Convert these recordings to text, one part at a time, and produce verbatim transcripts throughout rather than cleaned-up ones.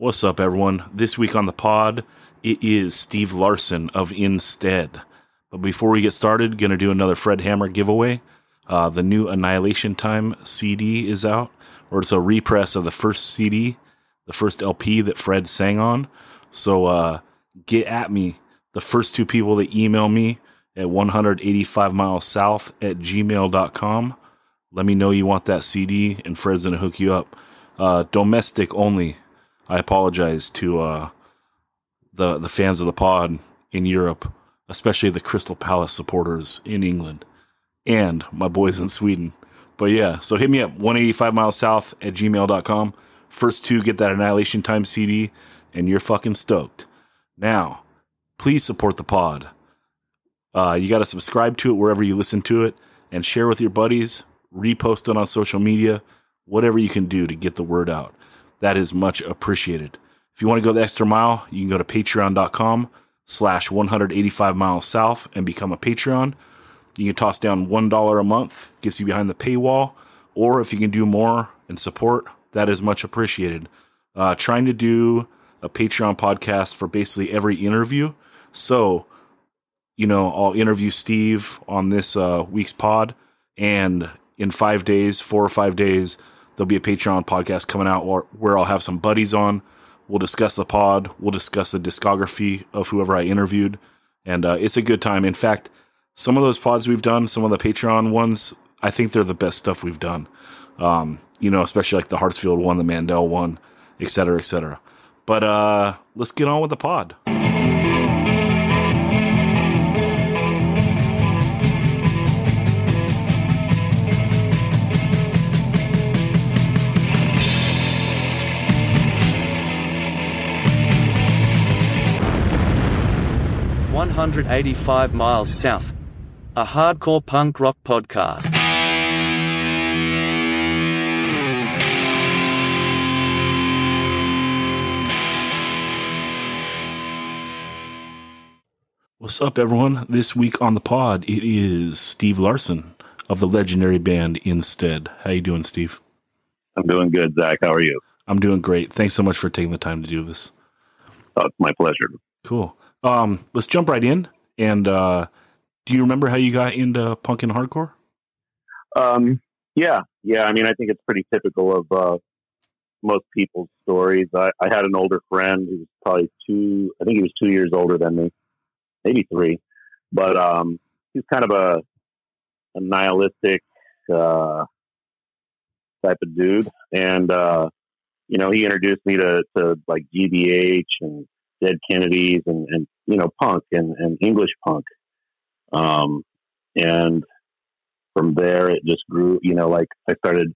What's up, everyone? This week on the pod, it is Steve Larson of Instead. But before we get started, going to do another Fred Hammer giveaway. Uh, the new Annihilation Time C D is out, or it's a repress of the first C D, the first L P that Fred sang on. So uh, get at me. The first two people that email me at one eighty-five miles south at gmail dot com, let me know you want that C D, and Fred's going to hook you up. Uh, domestic only. I apologize to uh, the the fans of the pod in Europe, especially the Crystal Palace supporters in England, and my boys in Sweden. But yeah, so hit me up, one eighty-five miles south at gmail dot com. First two get that Annihilation Time C D, and you're fucking stoked. Now, please support the pod. Uh, you got to subscribe to it wherever you listen to it, and share with your buddies, repost it on social media, whatever you can do to get the word out. That is much appreciated. If you want to go the extra mile, you can go to patreon dot com slash one eighty-five miles south and become a Patreon. You can toss down one dollar a month, gets you behind the paywall, or if you can do more and support, that is much appreciated. Uh, trying to do a Patreon podcast for basically every interview. So, you know, I'll interview Steve on this uh, week's pod, and in five days, four or five days, there'll be a Patreon podcast coming out where I'll have some buddies on. We'll discuss the pod. We'll discuss the discography of whoever I interviewed. And uh, it's a good time. In fact, some of those pods we've done, some of the Patreon ones, I think they're the best stuff we've done. Um, you know, especially like the Hartsfield one, the Mandel one, et cetera, et cetera. But uh, let's get on with the pod. one eighty-five Miles South, a hardcore punk rock podcast. What's up, everyone? This week on the pod, it is Steve Larson of the legendary band Instead. How you doing, Steve? I'm doing good, Zach. How are you? I'm doing great. Thanks so much for taking the time to do this. Oh, it's my pleasure. Cool. Um, let's jump right in. And uh, do you remember how you got into punk and hardcore? Um, yeah, yeah. I mean, I think it's pretty typical of uh, most people's stories. I, I had an older friend who was probably two. I think he was two years older than me, maybe three. But um, he's kind of a, a nihilistic uh, type of dude, and uh, you know, he introduced me to, to like G B H and Dead Kennedys and, and, you know, punk and, and English punk. Um, and from there it just grew, you know, like I started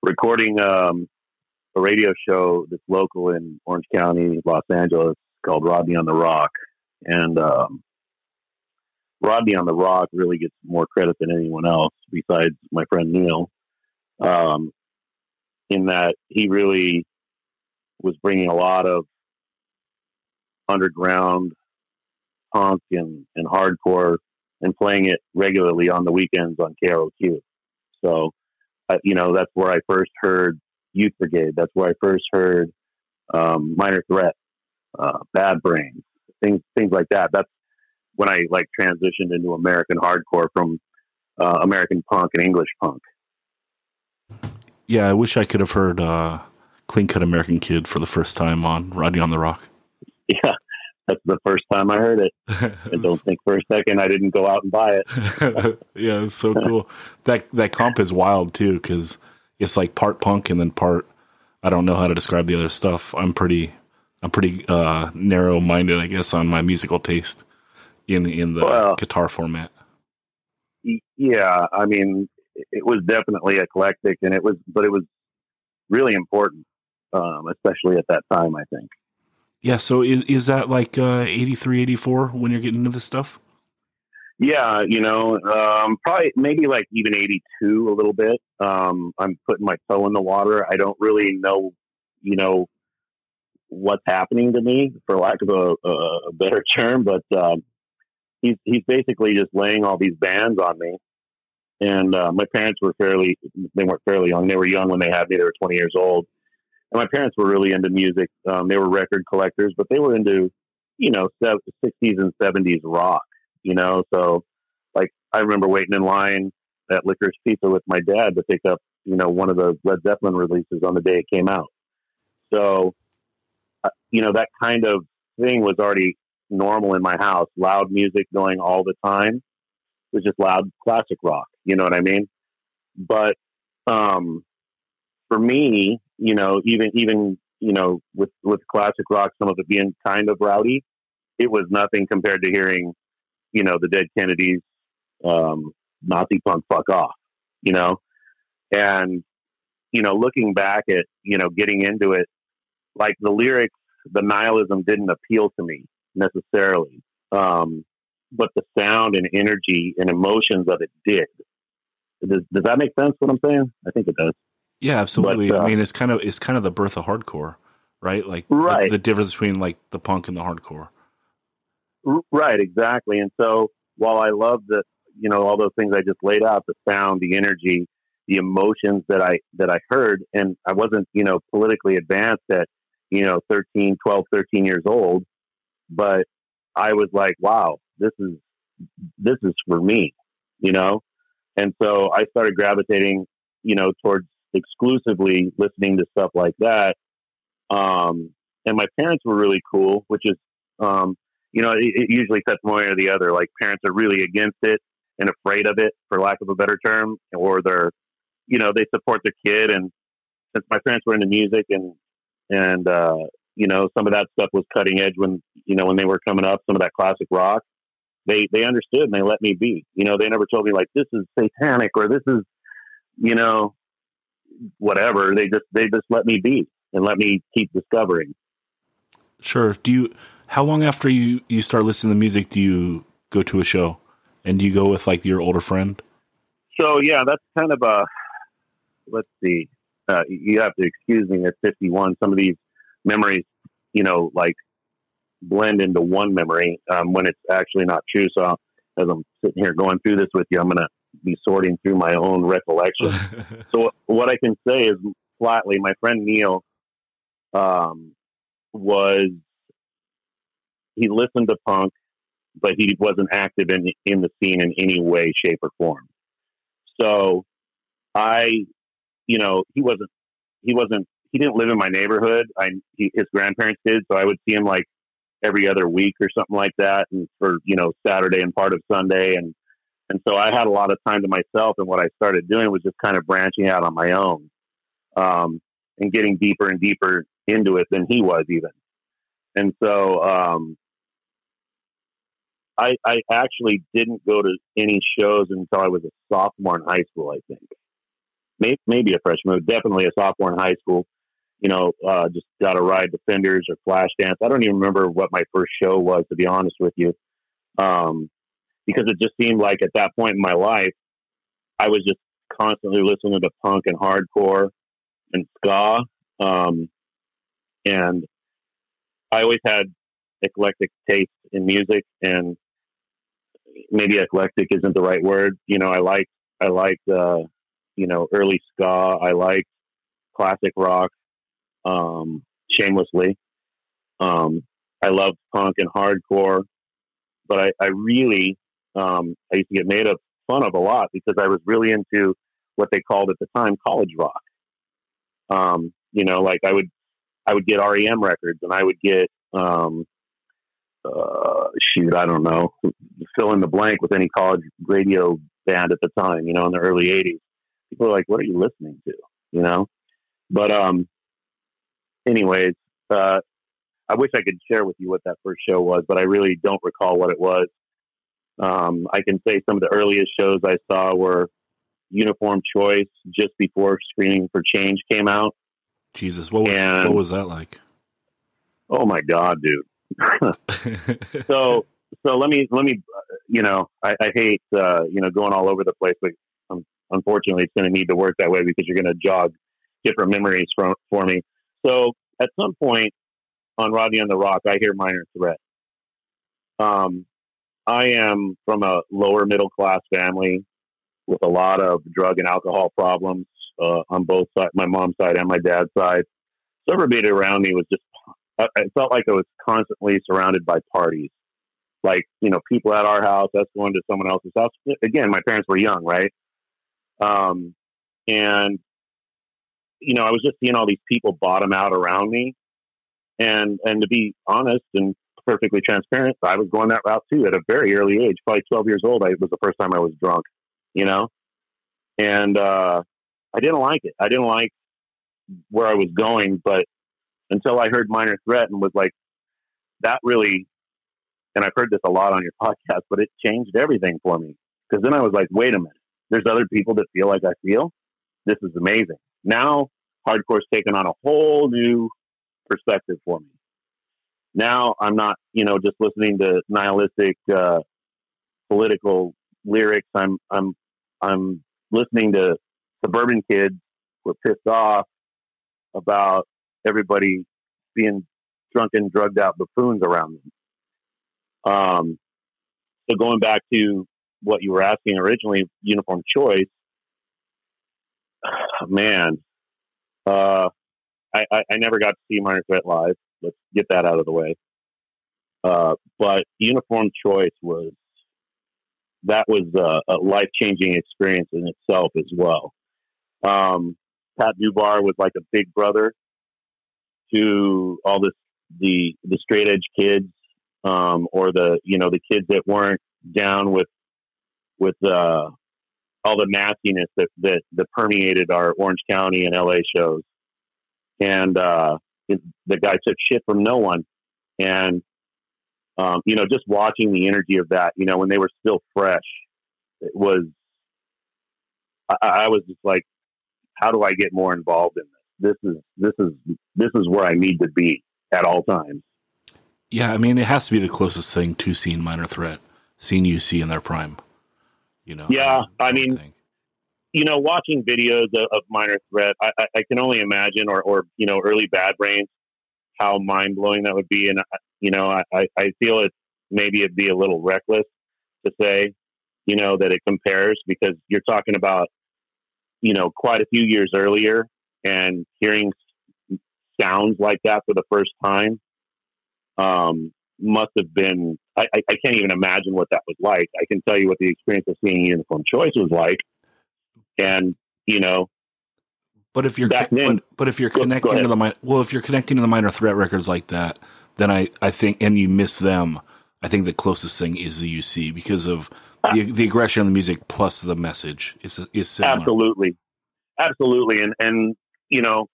recording, um, a radio show that's local in Orange County, Los Angeles, called Rodney on the Rock. And, um, Rodney on the Rock really gets more credit than anyone else besides my friend Neil. Um, in that he really was bringing a lot of underground punk and, and hardcore and playing it regularly on the weekends on K R O Q. So, uh, you know, that's where I first heard Youth Brigade. That's where I first heard um, Minor Threat, uh, Bad Brains, things things like that. That's when I like transitioned into American hardcore from uh, American punk and English punk. Yeah, I wish I could have heard uh, Clean Cut American Kid for the first time on Rodney on the Rock. Yeah, that's the first time I heard it. I don't think for a second I didn't go out and buy it. Yeah, it's so cool. That that comp is wild too, because it's like part punk and then part, I don't know how to describe the other stuff. I'm pretty, I'm pretty uh, narrow minded, I guess, on my musical taste in in the well, guitar format. Yeah, I mean, it was definitely eclectic, and it was, but it was really important, um, especially at that time, I think. Yeah, so is is that like uh, eighty-three, eighty-four when you're getting into this stuff? Yeah, you know, um, probably maybe like even eighty-two a little bit. Um, I'm putting my toe in the water. I don't really know, you know, what's happening to me, for lack of a, a better term. But um, he's he's basically just laying all these bands on me. And uh, my parents were fairly, they weren't fairly young. They were young when they had me. They were twenty years old. And my parents were really into music. Um, they were record collectors, but they were into, you know, sixties and seventies rock, you know? So like, I remember waiting in line at Licorice Pizza with my dad to pick up, you know, one of the Led Zeppelin releases on the day it came out. So, uh, you know, that kind of thing was already normal in my house. Loud music going all the time. It was just loud classic rock. You know what I mean? But, um, for me, you know, even, even, you know, with, with classic rock, some of it being kind of rowdy, it was nothing compared to hearing, you know, the Dead Kennedys, um, Nazi punk, fuck off, you know? And, you know, looking back at, you know, getting into it, like the lyrics, the nihilism didn't appeal to me necessarily. Um, but the sound and energy and emotions of it did. Does, does that make sense what I'm saying? I think it does. Yeah, absolutely. But, uh, I mean, it's kind of, it's kind of the birth of hardcore, right? Like right. The, the difference between like the punk and the hardcore. Right. Exactly. And so while I love the, you know, all those things I just laid out, the sound, the energy, the emotions that I, that I heard, and I wasn't, you know, politically advanced at, you know, thirteen, twelve, thirteen years old, but I was like, wow, this is, this is for me, you know? And so I started gravitating, you know, towards exclusively listening to stuff like that. Um, and my parents were really cool, which is, um, you know, it, it usually cuts one way or the other. Like parents are really against it and afraid of it, for lack of a better term, or they're, you know, they support their kid. And since my parents were into music and, and, uh, you know, some of that stuff was cutting edge when, you know, when they were coming up, some of that classic rock, they, they understood and they let me be, you know, they never told me like, this is satanic or this is, you know, whatever. They just, they just let me be and let me keep discovering. Sure. Do you, how long after you, you start listening to music, do you go to a show and do you go with like your older friend? So yeah, that's kind of a, let's see, uh, you have to excuse me at fifty-one. Some of these memories, you know, like blend into one memory um, when it's actually not true. So I'll, as I'm sitting here going through this with you, I'm going to be sorting through my own recollection. So what I can say is flatly, my friend Neil um, was, he listened to punk, but he wasn't active in, in the scene in any way, shape or form. So I, you know, he wasn't, he wasn't, he didn't live in my neighborhood. I, he, his grandparents did. So I would see him like every other week or something like that. And for, you know, Saturday and part of Sunday. And, and so I had a lot of time to myself. And what I started doing was just kind of branching out on my own um, and getting deeper and deeper into it than he was even. And so um, I, I actually didn't go to any shows until I was a sophomore in high school, I think. Maybe, maybe a freshman, definitely a sophomore in high school. You know, uh, just got a ride to Fender's or Flashdance. I don't even remember what my first show was, to be honest with you. Um, because it just seemed like at that point in my life, I was just constantly listening to punk and hardcore and ska. Um, and I always had eclectic taste in music, and maybe eclectic isn't the right word. You know, I liked, I liked, uh, you know, early ska. I liked classic rock. Um, shamelessly, um, I loved punk and hardcore, but I, I really, um, I used to get made of, fun of a lot because I was really into what they called at the time, college rock. Um, you know, like I would, I would get R E M records and I would get, um, uh, shoot, I don't know, fill in the blank with any college radio band at the time, you know, in the early eighties, people were like, what are you listening to? You know? But, um, anyways, uh, I wish I could share with you what that first show was, but I really don't recall what it was. Um, I can say some of the earliest shows I saw were Uniform Choice just before Screaming for Change came out. Jesus, what was and, what was that like? Oh my God, dude! so, so let me let me, you know, I, I hate uh, you know going all over the place, but um, unfortunately, it's going to need to work that way because you're going to jog different memories from for me. So at some point on Rodney on the Rock, I hear Minor Threat. Um, I am from a lower middle class family with a lot of drug and alcohol problems uh, on both sides, my mom's side and my dad's side. so everybody around me was just, I, I felt like I was constantly surrounded by parties. Like, you know, people at our house, us going to someone else's house. Again, my parents were young, right? Um, and, you know, I was just seeing all these people bottom out around me. And, and to be honest and perfectly transparent, I was going that route too at a very early age, probably twelve years old. I, it was the first time I was drunk, you know? And uh, I didn't like it. I didn't like where I was going, but until I heard Minor Threat and was like, that really, and I've heard this a lot on your podcast, but it changed everything for me. Because then I was like, wait a minute, there's other people that feel like I feel. This is amazing. Now, hardcore's taken on a whole new perspective for me. Now I'm not, you know, just listening to nihilistic uh, political lyrics. I'm, I'm, I'm listening to suburban kids who are pissed off about everybody being drunken, drugged out buffoons around them. Um, so going back to what you were asking originally, Uniform Choice, oh, man, uh, I, I, I never got to see Minor Threat live. Let's get that out of the way. Uh, but Uniform Choice was, that was a, a life-changing experience in itself as well. Um, Pat Dubar was like a big brother to all this, the, the straight edge kids. Um, or the, you know, the kids that weren't down with, with, uh, all the nastiness that, that, that permeated our Orange County and L A shows. And, uh, it, the guy took shit from no one. And, um, you know, just watching the energy of that, you know, when they were still fresh, it was, I, I was just like, how do I get more involved in this? This is, this is, this is where I need to be at all times. Yeah, I mean, it has to be the closest thing to seeing Minor Threat, seeing U C in their prime, you know. Yeah, I, I mean, think. you know, watching videos of, of Minor Threat, I, I, I can only imagine, or, or you know, early Bad Brains, how mind blowing that would be. And you know, I, I, I feel it maybe it'd be a little reckless to say, you know, that it compares, because you're talking about, you know, quite a few years earlier and hearing sounds like that for the first time. Um, must have been, I, I can't even imagine what that was like. I can tell you what the experience of seeing Uniform Choice was like. And, you know, but if you're, con- then, but, but if you're connecting to the minor, well, if you're connecting to the Minor Threat records like that, then I, I think, and you miss them, I think the closest thing is the U C because of ah. the, the aggression of the music plus the message is, is similar. Absolutely. Absolutely. And, and, you know,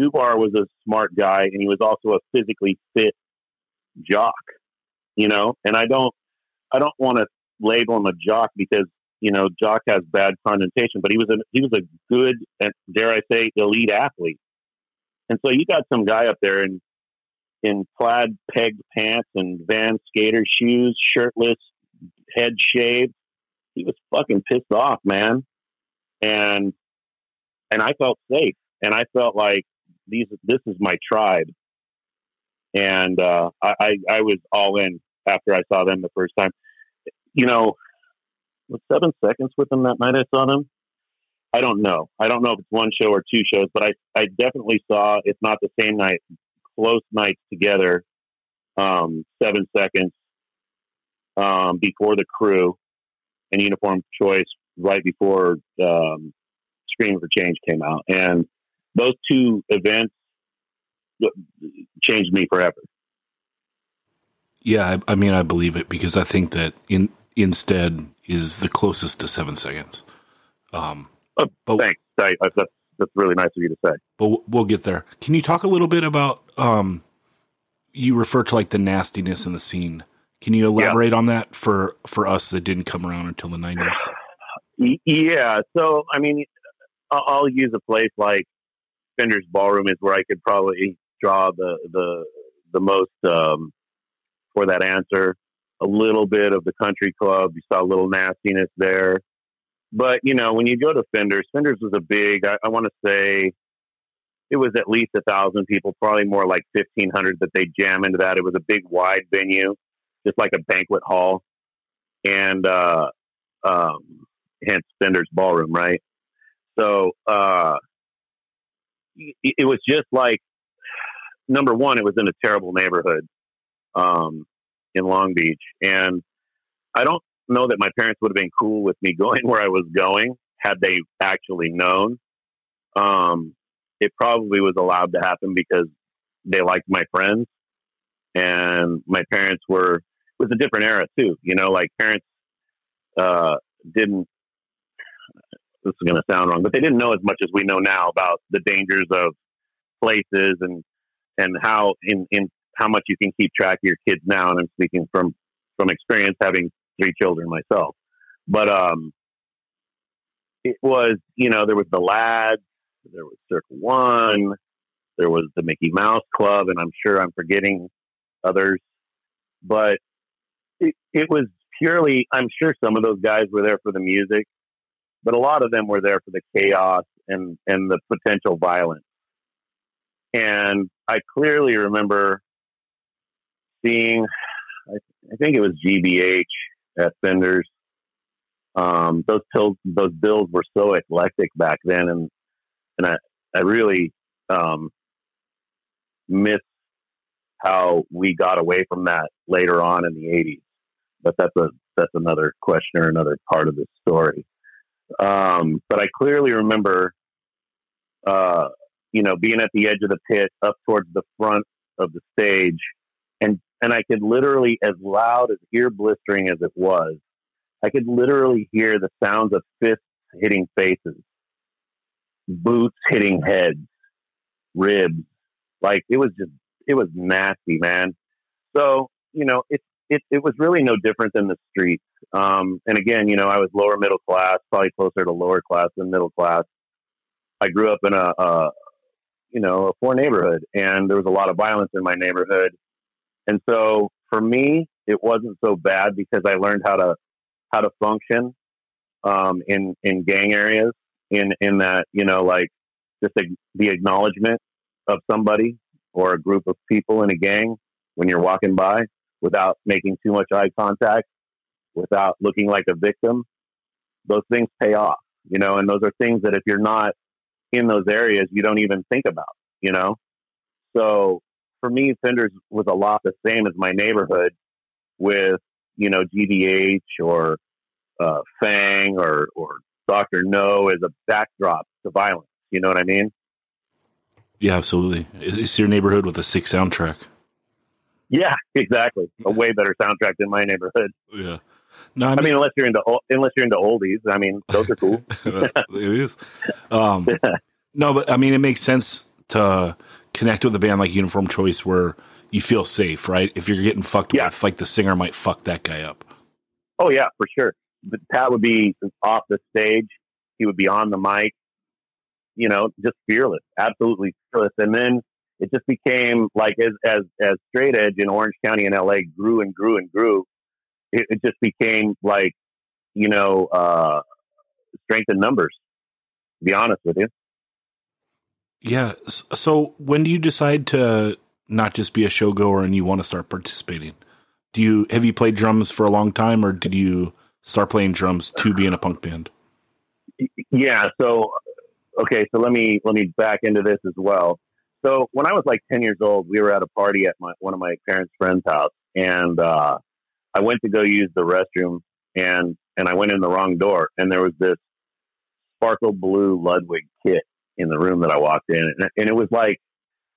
Dubar was a smart guy, and he was also a physically fit jock, you know. And I don't, I don't want to label him a jock because you know jock has bad connotation. But he was a he was a good and dare I say elite athlete. And so you got some guy up there in in plaid pegged pants and Van skater shoes, shirtless, head shaved. He was fucking pissed off, man. And and I felt safe, and I felt like. These, this is my tribe. And, uh, I, I, I was all in after I saw them the first time, you know, was Seven Seconds with them that night I saw them. I don't know. I don't know if it's one show or two shows, but I, I definitely saw, if not the same night, close nights together. Um, Seven Seconds, um, before The Crew, and Uniform Choice right before, um, Screaming for Change came out. And, those two events changed me forever. Yeah, I, I mean, I believe it because I think that in Instead is the closest to Seven Seconds. Um, oh, but, thanks. I, I, that's, that's really nice of you to say. But we'll get there. Can you talk a little bit about, um, you refer to like the nastiness in the scene. Can you elaborate yeah. on that for, for us that didn't come around until the nineties? Yeah. So, I mean, I'll, I'll use a place like, Fender's Ballroom is where I could probably draw the the the most um, for that answer. A little bit of the Country Club, you saw a little nastiness there. But you know, when you go to Fender's, Fender's was a big. I, I want to say it was at least a thousand people, probably more like fifteen hundred that they jam into that. It was a big wide venue, just like a banquet hall, and uh, um, hence Fender's Ballroom, right? So. Uh, it was just like, number one, it was in a terrible neighborhood um, in Long Beach. And I don't know that my parents would have been cool with me going where I was going had they actually known. Um, it probably was allowed to happen because they liked my friends, and my parents were, it was a different era too. You know, like parents uh, didn't, this is going to sound wrong, but they didn't know as much as we know now about the dangers of places and, and how in, in how much you can keep track of your kids now. And I'm speaking from, from experience, having three children myself, but um, it was, you know, there was the Lads, there was Circle One, there was the Mickey Mouse Club, and I'm sure I'm forgetting others, but it, it was purely, I'm sure some of those guys were there for the music, but a lot of them were there for the chaos and, and the potential violence. And I clearly remember seeing, I, th- I think it was G B H at Fender's. Um, those pills, those bills were so eclectic back then. And, and I, I really, um, miss how we got away from that later on in the eighties, but that's a, that's another question or another part of the story. Um, but I clearly remember, uh, you know, being at the edge of the pit up towards the front of the stage, and, and I could literally, as loud as ear blistering as it was, I could literally hear the sounds of fists hitting faces, boots hitting heads, ribs. Like it was just, it was nasty, man. So, you know, it, it, it was really no different than the streets. Um, and again, you know, I was lower middle class, probably closer to lower class than middle class. I grew up in a, uh, you know, a poor neighborhood, and there was a lot of violence in my neighborhood. And so for me, it wasn't so bad because I learned how to, how to function, um, in, in gang areas, in, in that, you know, like just a, the acknowledgement of somebody or a group of people in a gang when you're walking by, without making too much eye contact, without looking like a victim. Those things pay off, you know, and those are things that if you're not in those areas, you don't even think about, you know? So for me, Fender's was a lot the same as my neighborhood with, you know, G B H or uh, Fang or, or Doctor No as a backdrop to violence. You know what I mean? Yeah, absolutely. It's your neighborhood with a sick soundtrack. Yeah, exactly. A way better soundtrack than my neighborhood. Yeah. No, I mean, I mean unless you're into unless you're into oldies, I mean, those are cool. It is. Um, yeah. No, but I mean, it makes sense to connect with a band like Uniform Choice where you feel safe, right? If you're getting fucked yeah. with, like the singer might fuck that guy up. Oh yeah, for sure. But Pat would be off the stage. He would be on the mic. You know, just fearless, absolutely fearless. And then it just became like as as as straight edge in Orange County and L A grew and grew and grew. It, it just became like, you know, uh, strength in numbers, to be honest with you. Yeah. So when do you decide to not just be a show goer and you want to start participating? Do you, have you played drums for a long time, or did you start playing drums to be in a punk band? Yeah. So, okay. So let me, let me back into this as well. So when I was like ten years old, we were at a party at my, one of my parents' friend's house. And, uh, I went to go use the restroom, and, and I went in the wrong door, and there was this sparkle blue Ludwig kit in the room that I walked in. And, and it was like,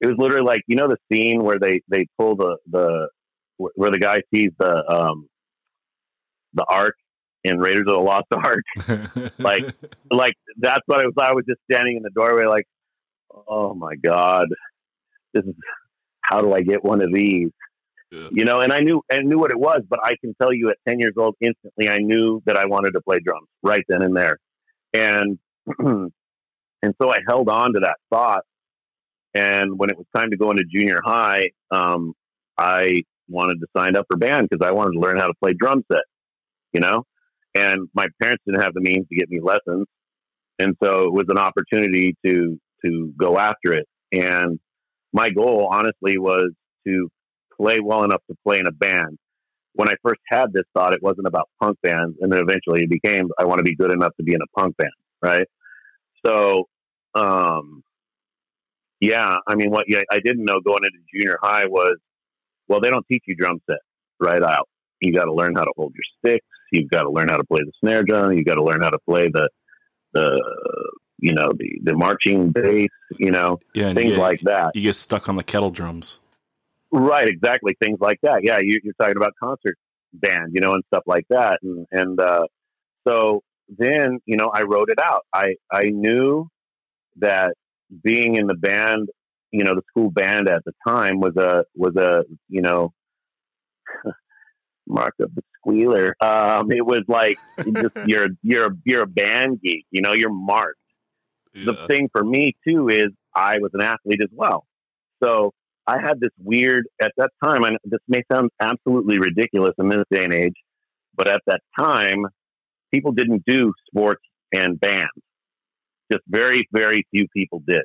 it was literally like, you know, the scene where they, they pull the, the, where the guy sees the, um, the Ark in Raiders of the Lost Ark. like, like that's what I was, I was just standing in the doorway, like, oh my God, this is, how do I get one of these? Yeah. You know, and I knew, I knew what it was, but I can tell you at ten years old, instantly, I knew that I wanted to play drums right then and there. And, and so I held on to that thought. And when it was time to go into junior high, um, I wanted to sign up for band because I wanted to learn how to play drum set, you know, and my parents didn't have the means to get me lessons. And so it was an opportunity to, to go after it. And my goal honestly was to play well enough to play in a band. When I first had this thought, it wasn't about punk bands, and then eventually it became, I want to be good enough to be in a punk band, right? So um yeah, I mean, what I didn't know going into junior high was, well, they don't teach you drum set right out. You got to learn how to hold your sticks. You've got to learn how to play the snare drum. You've got to learn how to play the, the, you know, the, the marching bass, you know, yeah, things you get, like that. You get stuck on the kettle drums. Right, exactly. Things like that. Yeah, you, you're talking about concert band, you know, and stuff like that. And, and uh, so then, you know, I wrote it out. I, I knew that being in the band, you know, the school band at the time was a, was a, you know, mark of the squealer. Um, it was like, just, you're, you're, you're a band geek, you know, you're marked. Yeah. The thing for me too, is I was an athlete as well. So I had this weird, at that time, and this may sound absolutely ridiculous in this day and age, but at that time, people didn't do sports and bands. Just very, very few people did.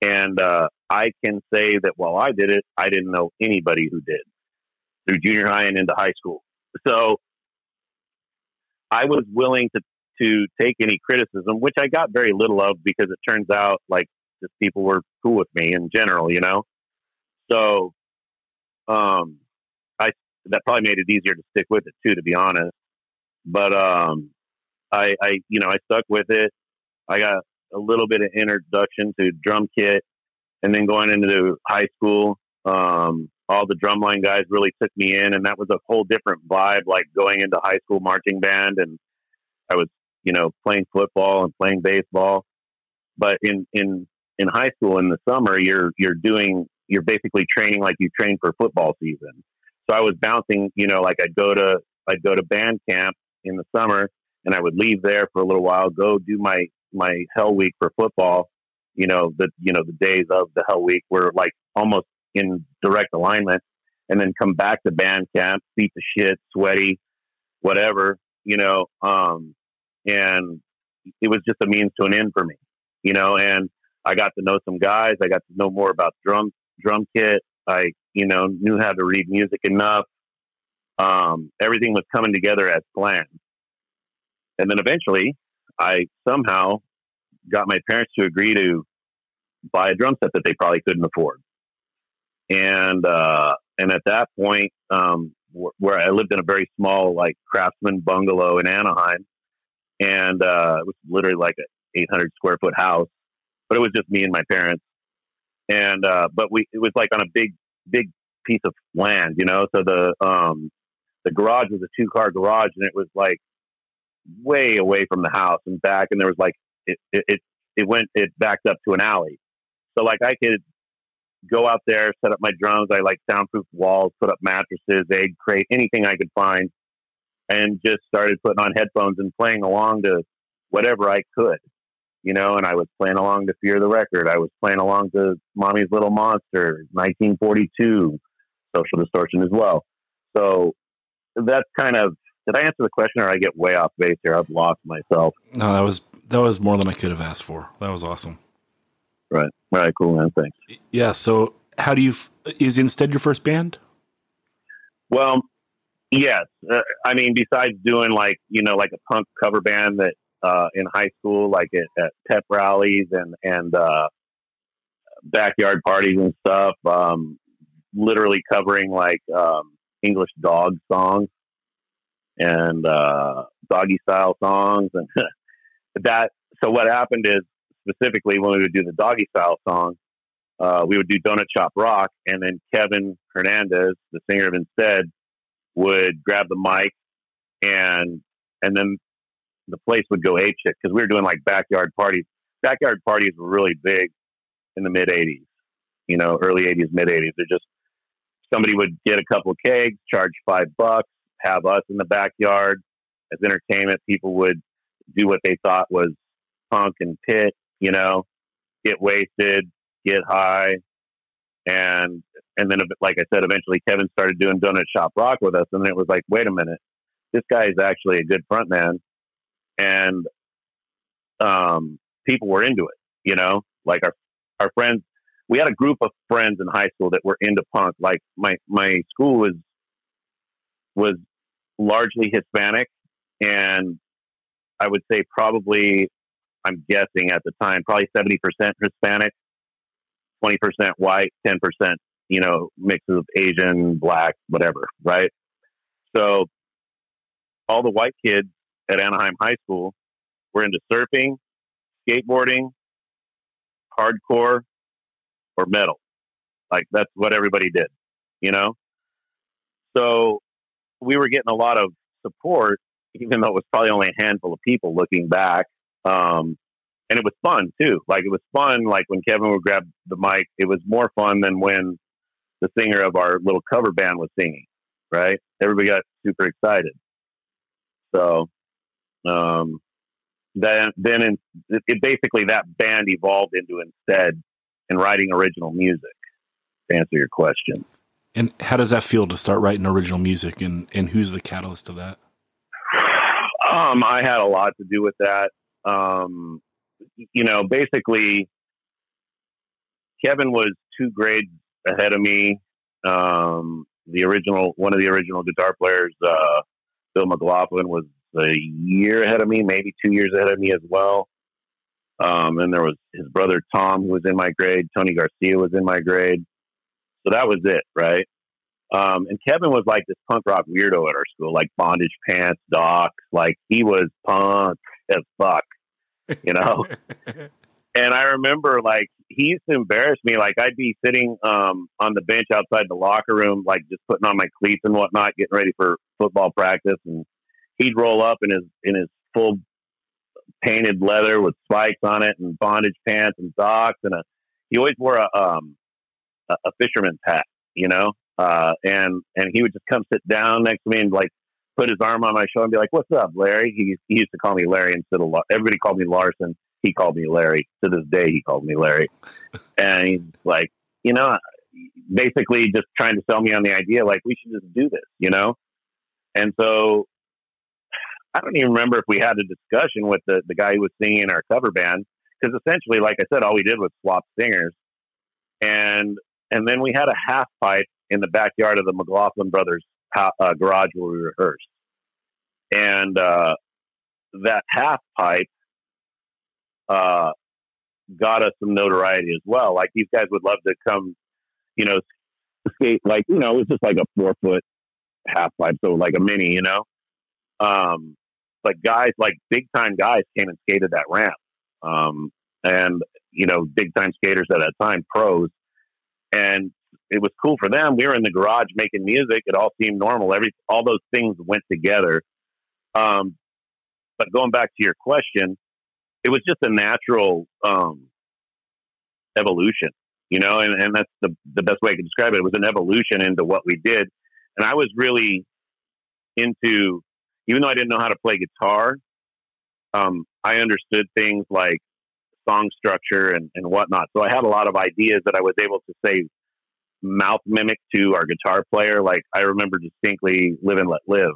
And uh, I can say that while I did it, I didn't know anybody who did through junior high and into high school. So I was willing to, to take any criticism, which I got very little of because it turns out like just people were cool with me in general, you know? So um, I, that probably made it easier to stick with it too, to be honest. But um, I, I, you know, I stuck with it. I got a little bit of introduction to drum kit, and then going into high school, um, all the drumline guys really took me in, and that was a whole different vibe, like going into high school marching band. And I was, you know, playing football and playing baseball. But in, in, in high school in the summer, you're, you're doing, you're basically training like you train for football season. So I was bouncing, you know, like I'd go to, I'd go to band camp in the summer, and I would leave there for a little while, go do my, my hell week for football, you know, the, you know, the days of the hell week were like almost in direct alignment, and then come back to band camp, beat the shit, sweaty, whatever, you know, um, and it was just a means to an end for me, you know, and I got to know some guys. I got to know more about drum, drum kit. I, you know, knew how to read music enough. Um, everything was coming together as planned. And then eventually, I somehow got my parents to agree to buy a drum set that they probably couldn't afford. And, uh, and at that point, um, wh- where I lived in a very small, like craftsman bungalow in Anaheim. And, uh, it was literally like an eight hundred square foot house, but it was just me and my parents. And, uh, but we, it was like on a big, big piece of land, you know? So the, um, the garage was a two car garage, and it was like way away from the house and back, and there was like it, it it it went it backed up to an alley, so like I could go out there, set up my drums. I like soundproofed walls, put up mattresses, egg crate, anything I could find, and just started putting on headphones and playing along to whatever I could, you know. And I was playing along to Fear the Record. I was playing along to Mommy's Little Monster, nineteen forty-two, Social Distortion as well. So that's kind of, did I answer the question, or I get way off base here? I've lost myself. No, that was that was more than I could have asked for. That was awesome. Right. All right, cool, man. Thanks. Yeah, so how do you – is Instead your first band? Well, yes. Uh, I mean, besides doing like, you know, like a punk cover band that uh, in high school, like at, at pep rallies and, and uh, backyard parties and stuff, um, literally covering like um, English dog songs. And uh, Doggy Style songs, and that. So what happened is, specifically when we would do the Doggy Style song, uh, we would do Donut Shop Rock, and then Kevin Hernandez, the singer of Instead, would grab the mic, and and then the place would go apeshit because we were doing like backyard parties. Backyard parties were really big in the mid eighties, you know, early eighties, mid eighties. They're just, somebody would get a couple of kegs, charge five bucks. Have us in the backyard as entertainment. People would do what they thought was punk and pit, you know, get wasted, get high. And, and then, like I said, eventually Kevin started doing Donut Shop Rock with us. And it was like, wait a minute, this guy is actually a good front man. And, um, people were into it, you know, like our, our friends, we had a group of friends in high school that were into punk. Like my, my school was, was largely Hispanic, and I would say probably, I'm guessing at the time, probably seventy percent Hispanic, twenty percent white, ten percent, you know, mixes of Asian, black, whatever. Right. So all the white kids at Anaheim High School were into surfing, skateboarding, hardcore, or metal. Like, that's what everybody did, you know? So we were getting a lot of support, even though it was probably only a handful of people looking back. Um, and it was fun too. Like, it was fun. Like, when Kevin would grab the mic, it was more fun than when the singer of our little cover band was singing. Right. Everybody got super excited. So, um, then, then in, it, it basically that band evolved into Instead and writing original music, to answer your question. And how does that feel to start writing original music, and, and who's the catalyst to that? Um, I had a lot to do with that. Um, you know, basically Kevin was two grades ahead of me. Um, the original, one of the original guitar players, uh, Bill McLaughlin, was a year ahead of me, maybe two years ahead of me as well. Um, and there was his brother, Tom, who was in my grade. Tony Garcia was in my grade. So that was it. Right. Um, and Kevin was like this punk rock weirdo at our school, like bondage pants, docs. Like, he was punk as fuck, you know? And I remember, like, he used to embarrass me. Like, I'd be sitting um, on the bench outside the locker room, like just putting on my cleats and whatnot, getting ready for football practice. And he'd roll up in his, in his full painted leather with spikes on it and bondage pants and socks. And a, he always wore a, um, a, a fisherman's hat, you know? Uh, and, and he would just come sit down next to me and, like, put his arm on my shoulder and be like, "What's up, Larry?" He, he used to call me Larry instead of, La- everybody called me Larson. He called me Larry. To this day, he called me Larry. And he's like, you know, basically just trying to sell me on the idea, like, we should just do this, you know? And so I don't even remember if we had a discussion with the, the guy who was singing in our cover band, because essentially, like I said, all we did was swap singers. And, and then we had a half pipe in the backyard of the McLaughlin brothers' uh, garage where we rehearsed. And uh, that half pipe uh, got us some notoriety as well. Like, these guys would love to come, you know, skate, like, you know, it was just like a four foot half pipe. So like a mini, you know, um, but guys, like big time guys came and skated that ramp. Um, and, you know, big time skaters at that time, pros. And it was cool for them. We were in the garage making music. It all seemed normal. Every, all those things went together. Um, but going back to your question, it was just a natural, um, evolution, you know, and, and that's the, the best way I can describe it. It was an evolution into what we did. And I was really into, even though I didn't know how to play guitar, um, I understood things like song structure and, and whatnot. So I had a lot of ideas that I was able to say, mouth mimic to our guitar player. Like, I remember distinctly Live and Let Live,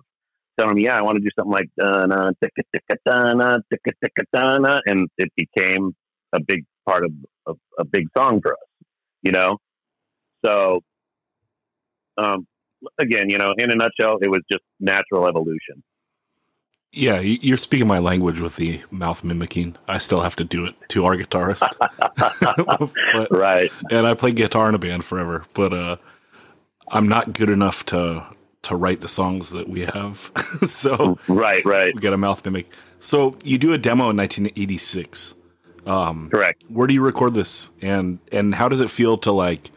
telling him, yeah, I want to do something like dana, ticka, ticka, dana, ticka, ticka, dana. And it became a big part of, of a big song for us, you know? So, um, again, you know, in a nutshell, it was just natural evolution. Yeah. You're speaking my language with the mouth mimicking. I still have to do it to our guitarist. But, right. And I played guitar in a band forever, but, uh, I'm not good enough to, to write the songs that we have. So right, right. We got a mouth mimic. So you do a demo in nineteen eighty-six. Um, Correct. Where do you record this? And, and how does it feel to like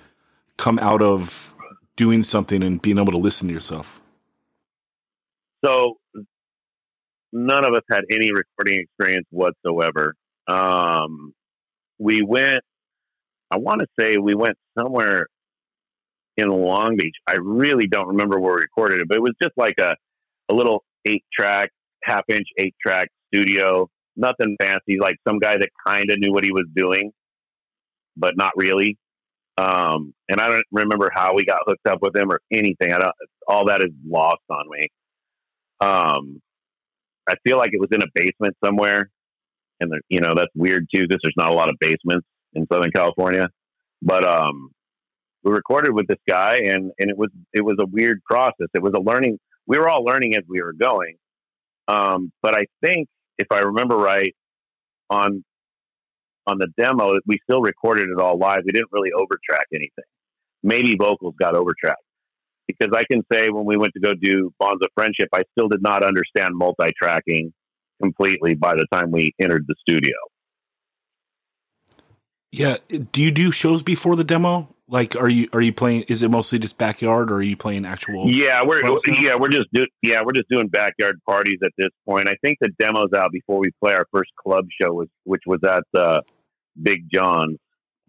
come out of doing something and being able to listen to yourself? So, none of us had any recording experience whatsoever. Um, we went, I want to say we went somewhere in Long Beach. I really don't remember where we recorded it, but it was just like a, a little eight track, half inch, eight track studio, nothing fancy, like some guy that kind of knew what he was doing, but not really. Um, and I don't remember how we got hooked up with him or anything. I don't, all that is lost on me. Um, I feel like it was in a basement somewhere, and the, you know, that's weird too, because there's not a lot of basements in Southern California. But um, we recorded with this guy, and, and it was it was a weird process. It was a learning. We were all learning as we were going. Um, but I think, if I remember right, on on the demo, we still recorded it all live. We didn't really overtrack anything. Maybe vocals got overtracked. Because I can say when we went to go do Bonds of Friendship, I still did not understand multi-tracking completely by the time we entered the studio. Yeah. Do you do shows before the demo? Like, are you, are you playing, is it mostly just backyard or are you playing actual? Yeah. We're, yeah, we're just, do, yeah, we're just doing backyard parties at this point. I think the demo's out before we play our first club show, was, which was at uh, Big John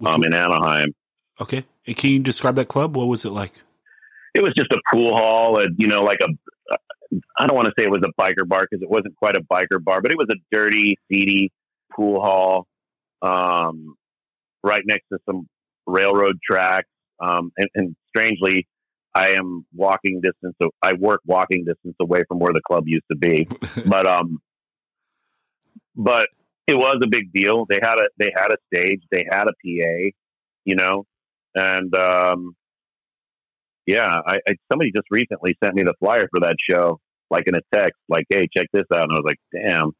um, in Anaheim. Okay. And can you describe that club? What was it like? It was just a pool hall and, you know, like a, I don't want to say it was a biker bar because it wasn't quite a biker bar, but it was a dirty, seedy pool hall um, right next to some railroad tracks. Um, and, and strangely, I am walking distance. So I work walking distance away from where the club used to be, but, um, but it was a big deal. They had a, they had a stage, they had a P A, you know, and, um, yeah, I, I somebody just recently sent me the flyer for that show, like in a text, like, "Hey, check this out," and I was like, "Damn!"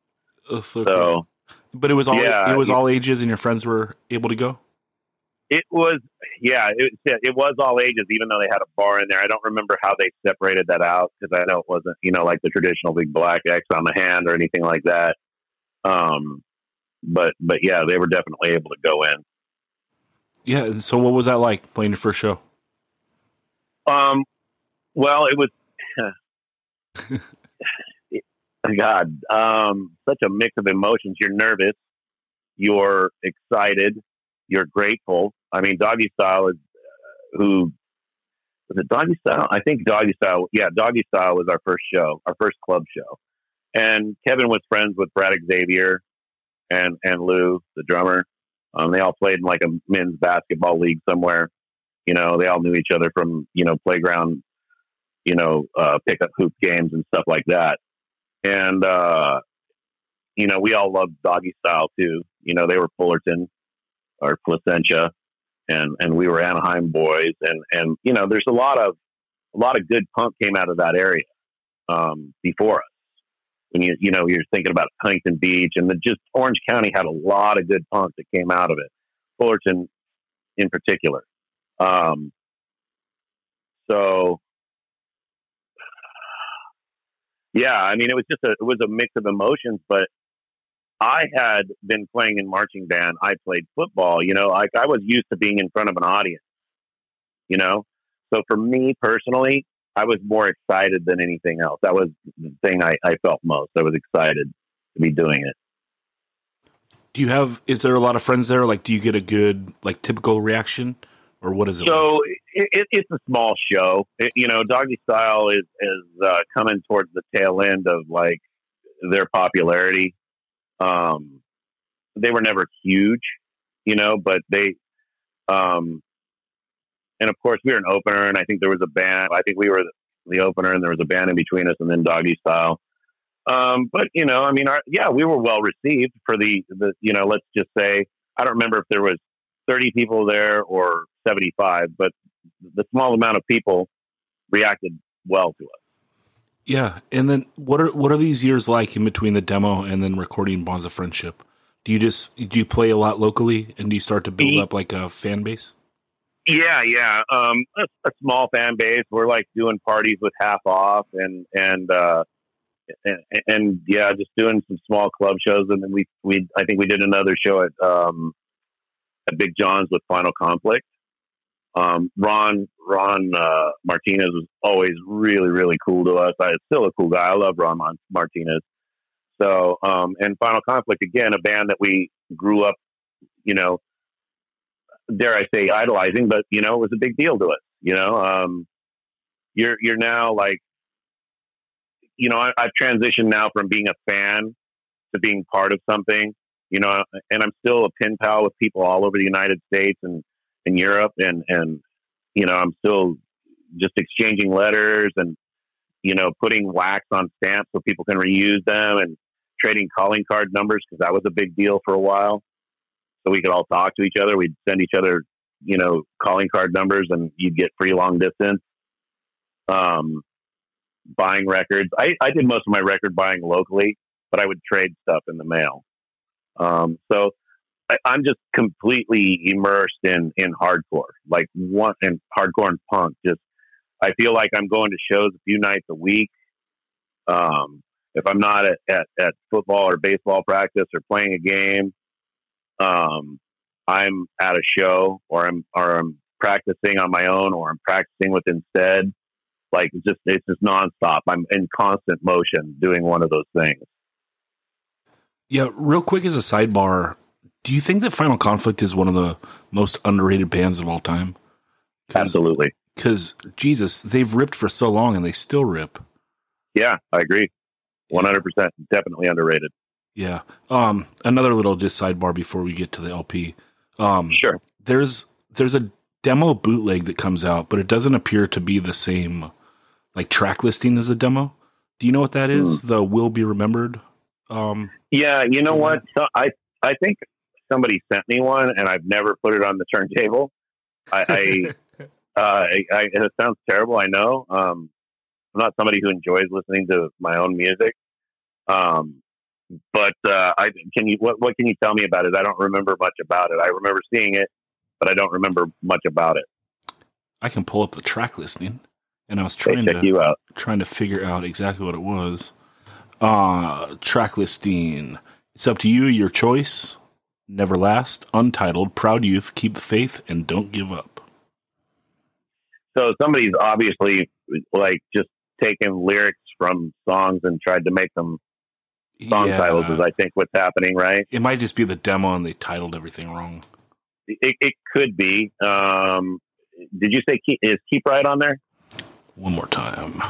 That's so, so cool. But it was all yeah, it was it, all ages, and your friends were able to go. It was, yeah, it, it was all ages, even though they had a bar in there. I don't remember how they separated that out because I know it wasn't, you know, like the traditional big black X on the hand or anything like that. Um, but but yeah, they were definitely able to go in. Yeah, and so what was that like playing your first show? Um, well, it was, God, um, such a mix of emotions. You're nervous, you're excited, you're grateful. I mean, Doggy Style is uh, who, was it Doggy Style? I think Doggy Style. Yeah. Doggy Style was our first show, our first club show. And Kevin was friends with Brad Xavier and, and Lou, the drummer. Um, they all played in like a men's basketball league somewhere. You know, they all knew each other from, you know, playground, you know, uh, pickup hoop games and stuff like that. And, uh, you know, we all loved Doggy Style too. You know, they were Fullerton or Placentia and, and we were Anaheim boys. And, and, you know, there's a lot of, a lot of good punk came out of that area, um, before us. When you, you know, you're thinking about Huntington Beach and the, just Orange County had a lot of good punk that came out of it. Fullerton in particular. Um, so yeah, I mean, it was just a, it was a mix of emotions, but I had been playing in marching band. I played football, you know, like I was used to being in front of an audience, you know? So for me personally, I was more excited than anything else. That was the thing I, I felt most. I was excited to be doing it. Do you have, is there a lot of friends there? Like, do you get a good, like typical reaction? Or what is it? So like? it, it, it's a small show. It, you know, Doggy Style is, is uh, coming towards the tail end of like their popularity. Um, they were never huge, you know, but they, um, and of course we were an opener and I think there was a band, I think we were the opener and there was a band in between us and then Doggy Style. Um, but you know, I mean, our, yeah, we were well received for the, the, you know, let's just say, I don't remember if there was thirty people there or seventy-five, but the small amount of people reacted well to us. Yeah. And then what are, what are these years like in between the demo and then recording Bonds of Friendship? Do you just, do you play a lot locally and do you start to build up like a fan base? Yeah. Yeah. Um, a, a small fan base. We're like doing parties with half off and, and, uh, and, and yeah, just doing some small club shows. And then we, we, I think we did another show at, um, at Big John's with Final Conflict. Um, Ron, Ron uh, Martinez was always really, really cool to us. I still a cool guy. I love Ron Martinez. So, um, and Final Conflict, again, a band that we grew up, you know, dare I say idolizing, but you know, it was a big deal to us. You know, um, you're, you're now like, you know, I, I've transitioned now from being a fan to being part of something. You know, and I'm still a pen pal with people all over the United States and, and Europe. And, and, you know, I'm still just exchanging letters and, you know, putting wax on stamps so people can reuse them and trading calling card numbers because that was a big deal for a while. So we could all talk to each other. We'd send each other, you know, calling card numbers and you'd get free long distance. Um, buying records. I, I did most of my record buying locally, but I would trade stuff in the mail. Um, so I, I'm just completely immersed in, in hardcore, like one and hardcore and punk. Just, I feel like I'm going to shows a few nights a week. Um, if I'm not at, at, at football or baseball practice or playing a game, um, I'm at a show, or I'm, or I'm practicing on my own, or I'm practicing with Instead. Like it's just, it's just nonstop. I'm in constant motion doing one of those things. Yeah. Real quick as a sidebar, do you think that Final Conflict is one of the most underrated bands of all time? Cause, Absolutely. Because, Jesus, they've ripped for so long and they still rip. Yeah, I agree. one hundred percent. Definitely underrated. Yeah. Um, another little just sidebar before we get to the L P. Um, sure. There's there's a demo bootleg that comes out, but it doesn't appear to be the same like track listing as the demo. Do you know what that is? Mm. The Will Be Remembered? Um, yeah, you know what? So I I think... somebody sent me one and I've never put it on the turntable. I, I, uh, I, I and it sounds terrible. I know. Um, I'm not somebody who enjoys listening to my own music. Um, but, uh, I, can you, what, what can you tell me about it? I don't remember much about it. I remember seeing it, but I don't remember much about it. I can pull up the track listing, and I was trying to, you out. trying to figure out exactly what it was. Uh, track listing. It's Up to You, Your Choice. Never Last, Untitled, Proud Youth, Keep the Faith, and Don't Give Up. So somebody's obviously like just taken lyrics from songs and tried to make them song yeah. titles is I think what's happening, right? It might just be the demo and they titled everything wrong. It, it could be. Um, did you say keep, is Keep Right on there? One more time.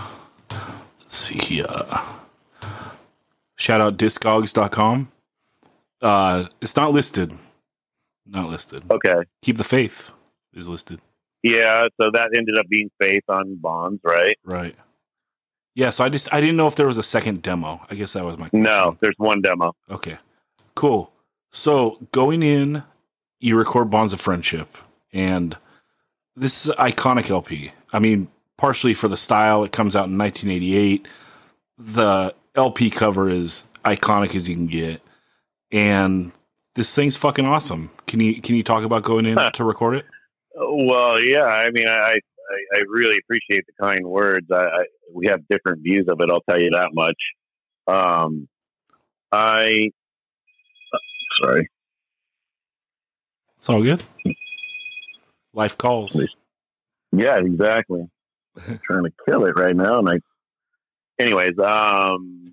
Let's see here. Shout out discogs dot com. Uh, it's not listed. Not listed. Okay. Keep the Faith is listed. Yeah, so that ended up being Faith on Bonds, right? Right. Yeah, so I just I didn't know if there was a second demo. I guess that was my question. No, there's one demo. Okay. Cool. So going in, you record Bonds of Friendship, and this is an iconic L P. I mean, partially for the style. It comes out in nineteen eighty-eight. The L P cover is iconic as you can get. And this thing's fucking awesome. Can you can you talk about going in huh. to record it? Well, yeah. I mean, I I, I really appreciate the kind words. I, I we have different views of it. I'll tell you that much. Um, I sorry, it's all good. Life calls. Yeah, exactly. I'm trying to kill it right now, and I. Anyways, um,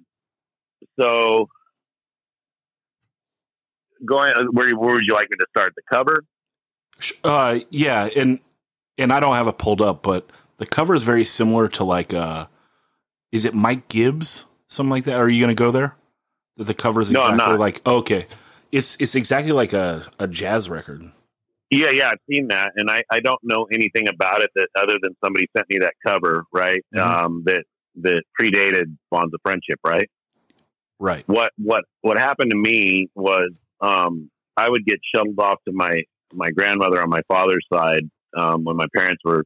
so. Going where, where would you like me to start? The cover? Uh, yeah, and and I don't have it pulled up, but the cover is very similar to like uh, is it Mike Gibbs, something like that? Are you going to go there? That the cover is exactly no, like oh, okay, it's it's exactly like a, a jazz record. Yeah, yeah, I've seen that, and I, I don't know anything about it that other than somebody sent me that cover, right? Mm-hmm. Um, that that predated Bonds of Friendship, right? Right. What what what happened to me was. Um, I would get shuttled off to my, my grandmother on my father's side um, when my parents were,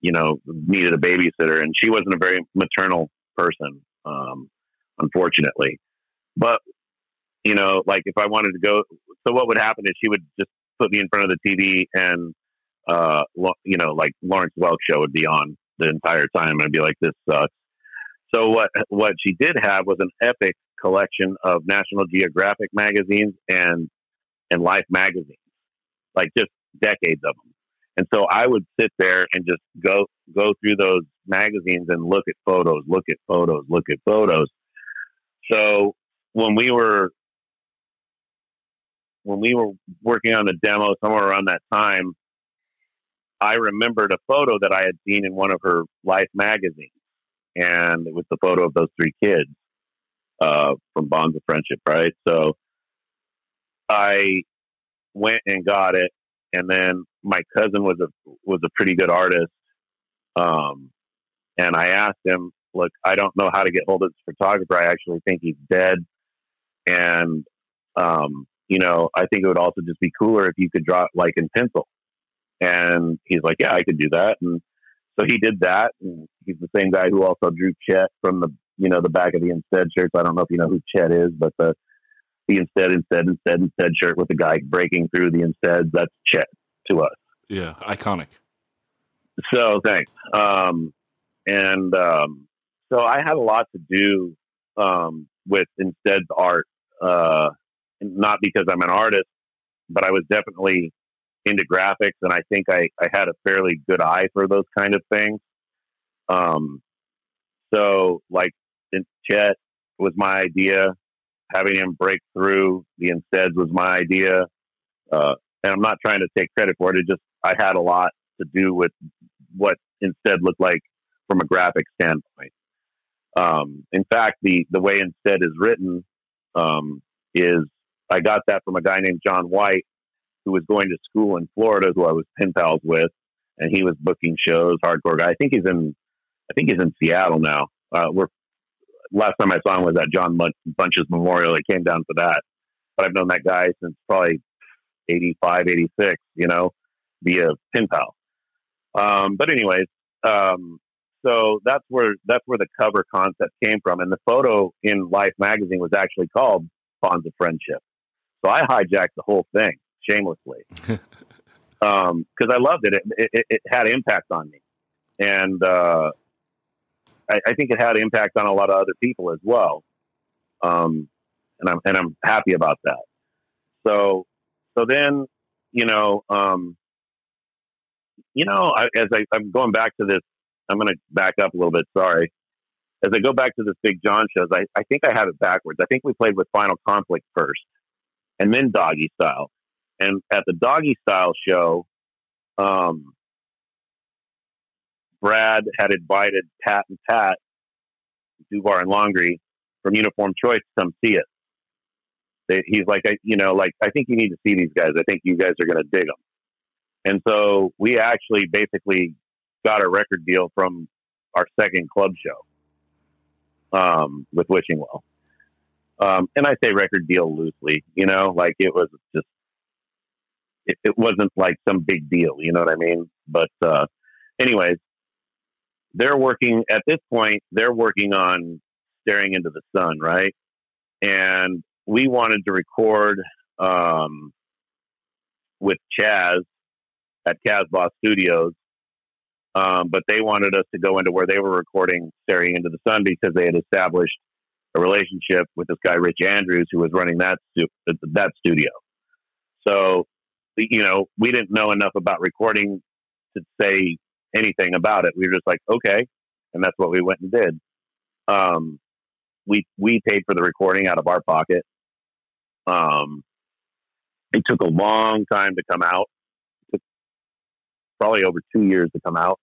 you know, needed a babysitter, and she wasn't a very maternal person, um, unfortunately. But, you know, like if I wanted to go, so what would happen is she would just put me in front of the T V and, uh, lo- you know, like Lawrence Welk show would be on the entire time. I'd be like, this sucks. So what, what she did have was an epic collection of National Geographic magazines and and Life magazines, like just decades of them. And so I would sit there and just go go through those magazines and look at photos, look at photos, look at photos. So when we were when we were working on the demo somewhere around that time, I remembered a photo that I had seen in one of her Life magazines, and it was the photo of those three kids. Uh, from Bonds of Friendship, right? So I went and got it, and then my cousin was a was a pretty good artist, um, and I asked him, "Look, I don't know how to get hold of this photographer. I actually think he's dead, and um, you know, I think it would also just be cooler if you could draw it like in pencil." And he's like, "Yeah, I could do that." And so he did that, and he's the same guy who also drew Chet from the. You know, the back of the Instead shirts. I don't know if you know who Chet is, but the, the Instead, Instead, Instead, Instead shirt with the guy breaking through the Instead. That's Chet to us. Yeah, iconic. So thanks. Um, and um, so I had a lot to do um, with Instead's art. Uh, not because I'm an artist, but I was definitely into graphics, and I think I, I had a fairly good eye for those kind of things. Um, so like Chet was my idea. Having him break through the Insteads was my idea. Uh, and I'm not trying to take credit for it. It just, I had a lot to do with what Instead looked like from a graphic standpoint. Um, in fact, the, the way Instead is written, um, is I got that from a guy named John White, who was going to school in Florida, who I was pen pals with, and he was booking shows, hardcore guy. I think he's in, I think he's in Seattle now. Uh, we're, last time I saw him was at John Bunch's memorial. I came down for that, but I've known that guy since probably eighty-five, eighty-six, you know, via pen pal. Um, but anyways, um, so that's where, that's where the cover concept came from. And the photo in Life magazine was actually called Bonds of Friendship. So I hijacked the whole thing shamelessly. um, cause I loved it. It, it, it had impact on me. And, uh, I, I think it had impact on a lot of other people as well. Um, and I'm, and I'm happy about that. So, so then, you know, um, you know, I, as I, I'm going back to this, I'm going to back up a little bit. Sorry. As I go back to this Big John shows, I, I think I have it backwards. I think we played with Final Conflict first and then Doggy Style. And at the Doggy Style show, um, Brad had invited Pat and Pat Dubar and Longry from Uniform Choice to come see us. They, he's like, I, you know, like, I think you need to see these guys. I think you guys are going to dig them. And so we actually basically got a record deal from our second club show, um, with Wishing Well. Um, and I say record deal loosely, you know, like it was just, it, it wasn't like some big deal, you know what I mean? But, uh, anyways, they're working at this point, they're working on Staring into the Sun. Right. And we wanted to record, um, with Chaz at Casbah Studios. Um, but they wanted us to go into where they were recording Staring into the Sun because they had established a relationship with this guy, Rich Andrews, who was running that, stu- that studio. So, you know, we didn't know enough about recording to say anything about it. We were just like, okay. And that's what we went and did. Um, we, we paid for the recording out of our pocket. Um, it took a long time to come out. It took probably over two years to come out.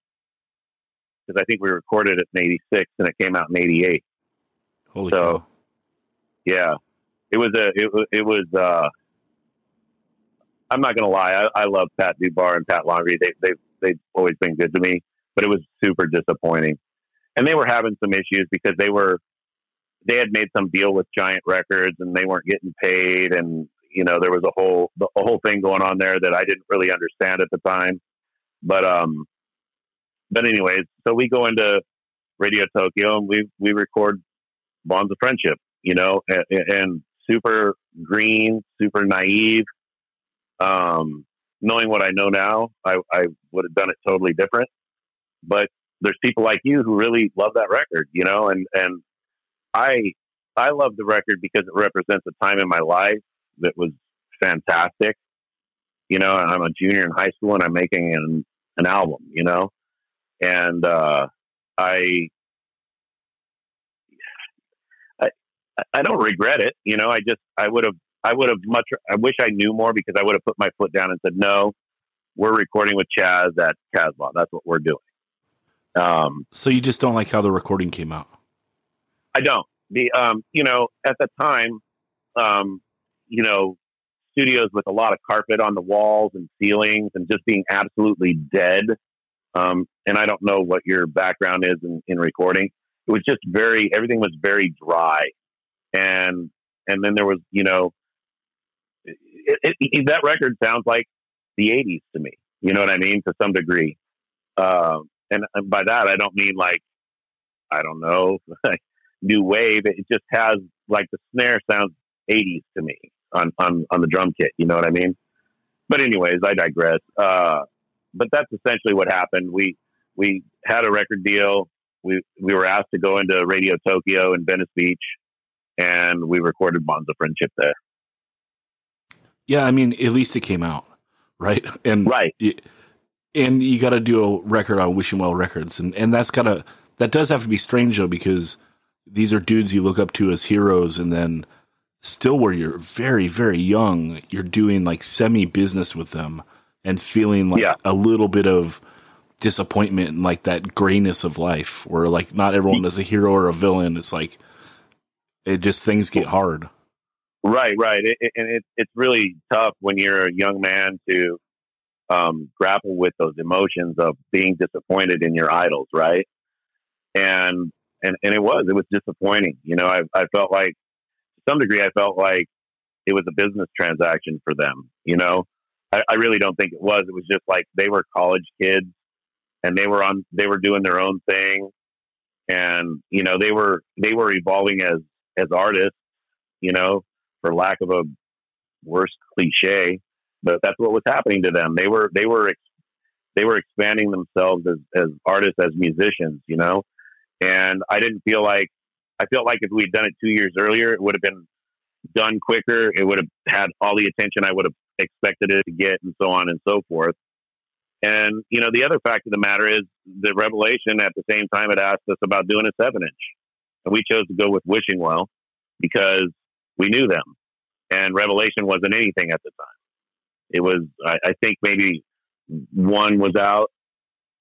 Cause I think we recorded it in eighty-six and it came out in eighty-eight. Holy so cow. Yeah, it was a, it, it was, uh, I'm not going to lie. I, I love Pat Dubar and Pat Longry. They, they've, they've always been good to me, but it was super disappointing. And they were having some issues because they were, they had made some deal with Giant Records and they weren't getting paid. And, you know, there was a whole, the whole thing going on there that I didn't really understand at the time. But, um, but anyways, so we go into Radio Tokyo and we, we record Bonds of Friendship, you know, and, and super green, super naive. Um, knowing what I know now, I, I would have done it totally different, but there's people like you who really love that record, you know, and, and I, I love the record because it represents a time in my life that was fantastic. You know, I'm a junior in high school and I'm making an, an album, you know, and, uh, I, I, I don't regret it. You know, I just, I would have, I would have much, I wish I knew more because I would have put my foot down and said, no, we're recording with Chaz at Casbah. That's what we're doing. Um, so you just don't like how the recording came out? I don't. The, um, you know, at the time, um, you know, studios with a lot of carpet on the walls and ceilings and just being absolutely dead. Um, and I don't know what your background is in, in recording. It was just very, everything was very dry. And, and then there was, you know, It, it, it, that record sounds like the eighties to me, you know what I mean? To some degree. Um, and by that, I don't mean like, I don't know, like new wave. It just has like the snare sounds eighties to me on, on, on the drum kit. You know what I mean? But anyways, I digress. Uh, but that's essentially what happened. We, we had a record deal. We, we were asked to go into Radio Tokyo in Venice Beach, and we recorded Bonds of Friendship there. Yeah. I mean, at least it came out. Right. And right. It, and you got to do a record on Wishing Well Records. And, and that's got to, that does have to be strange though, because these are dudes you look up to as heroes. And then still where you're very, very young, you're doing like semi business with them and feeling like yeah. a little bit of disappointment and like that grayness of life where like not everyone is a hero or a villain. It's like, it just, things get hard. Right. Right. It, it, and it, it's really tough when you're a young man to um, grapple with those emotions of being disappointed in your idols. Right. And, and, and it was, it was disappointing. You know, I, I felt like to some degree, I felt like it was a business transaction for them. You know, I, I really don't think it was. It was just like, they were college kids and they were on, they were doing their own thing. And, you know, they were, they were evolving as, as artists, you know, for lack of a worse cliche, but that's what was happening to them. They were, they were, they were expanding themselves as, as artists, as musicians, you know? And I didn't feel like, I felt like if we'd done it two years earlier, it would have been done quicker. It would have had all the attention I would have expected it to get, and so on and so forth. And, you know, the other fact of the matter is the Revelation at the same time had asked us about doing a seven inch, and we chose to go with Wishing Well because we knew them, and Revelation wasn't anything at the time. It was, I, I think maybe one was out.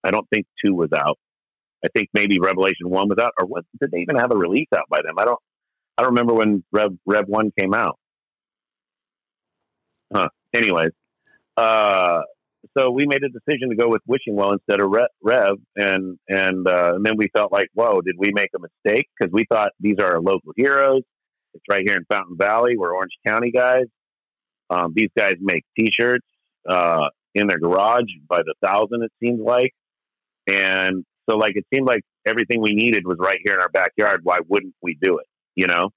I don't think two was out. I think maybe Revelation one was out, or what, did they even have a release out by them? I don't, I don't remember when Rev, Rev one came out. Huh. Anyways. Uh, so we made a decision to go with Wishing Well instead of Rev. And, and, uh, and then we felt like, whoa, did we make a mistake? Cause we thought these are our local heroes. It's right here in Fountain Valley. We're Orange County guys. Um, these guys make T-shirts uh, in their garage by the thousand, it seemed like. And so, like, it seemed like everything we needed was right here in our backyard. Why wouldn't we do it, you know?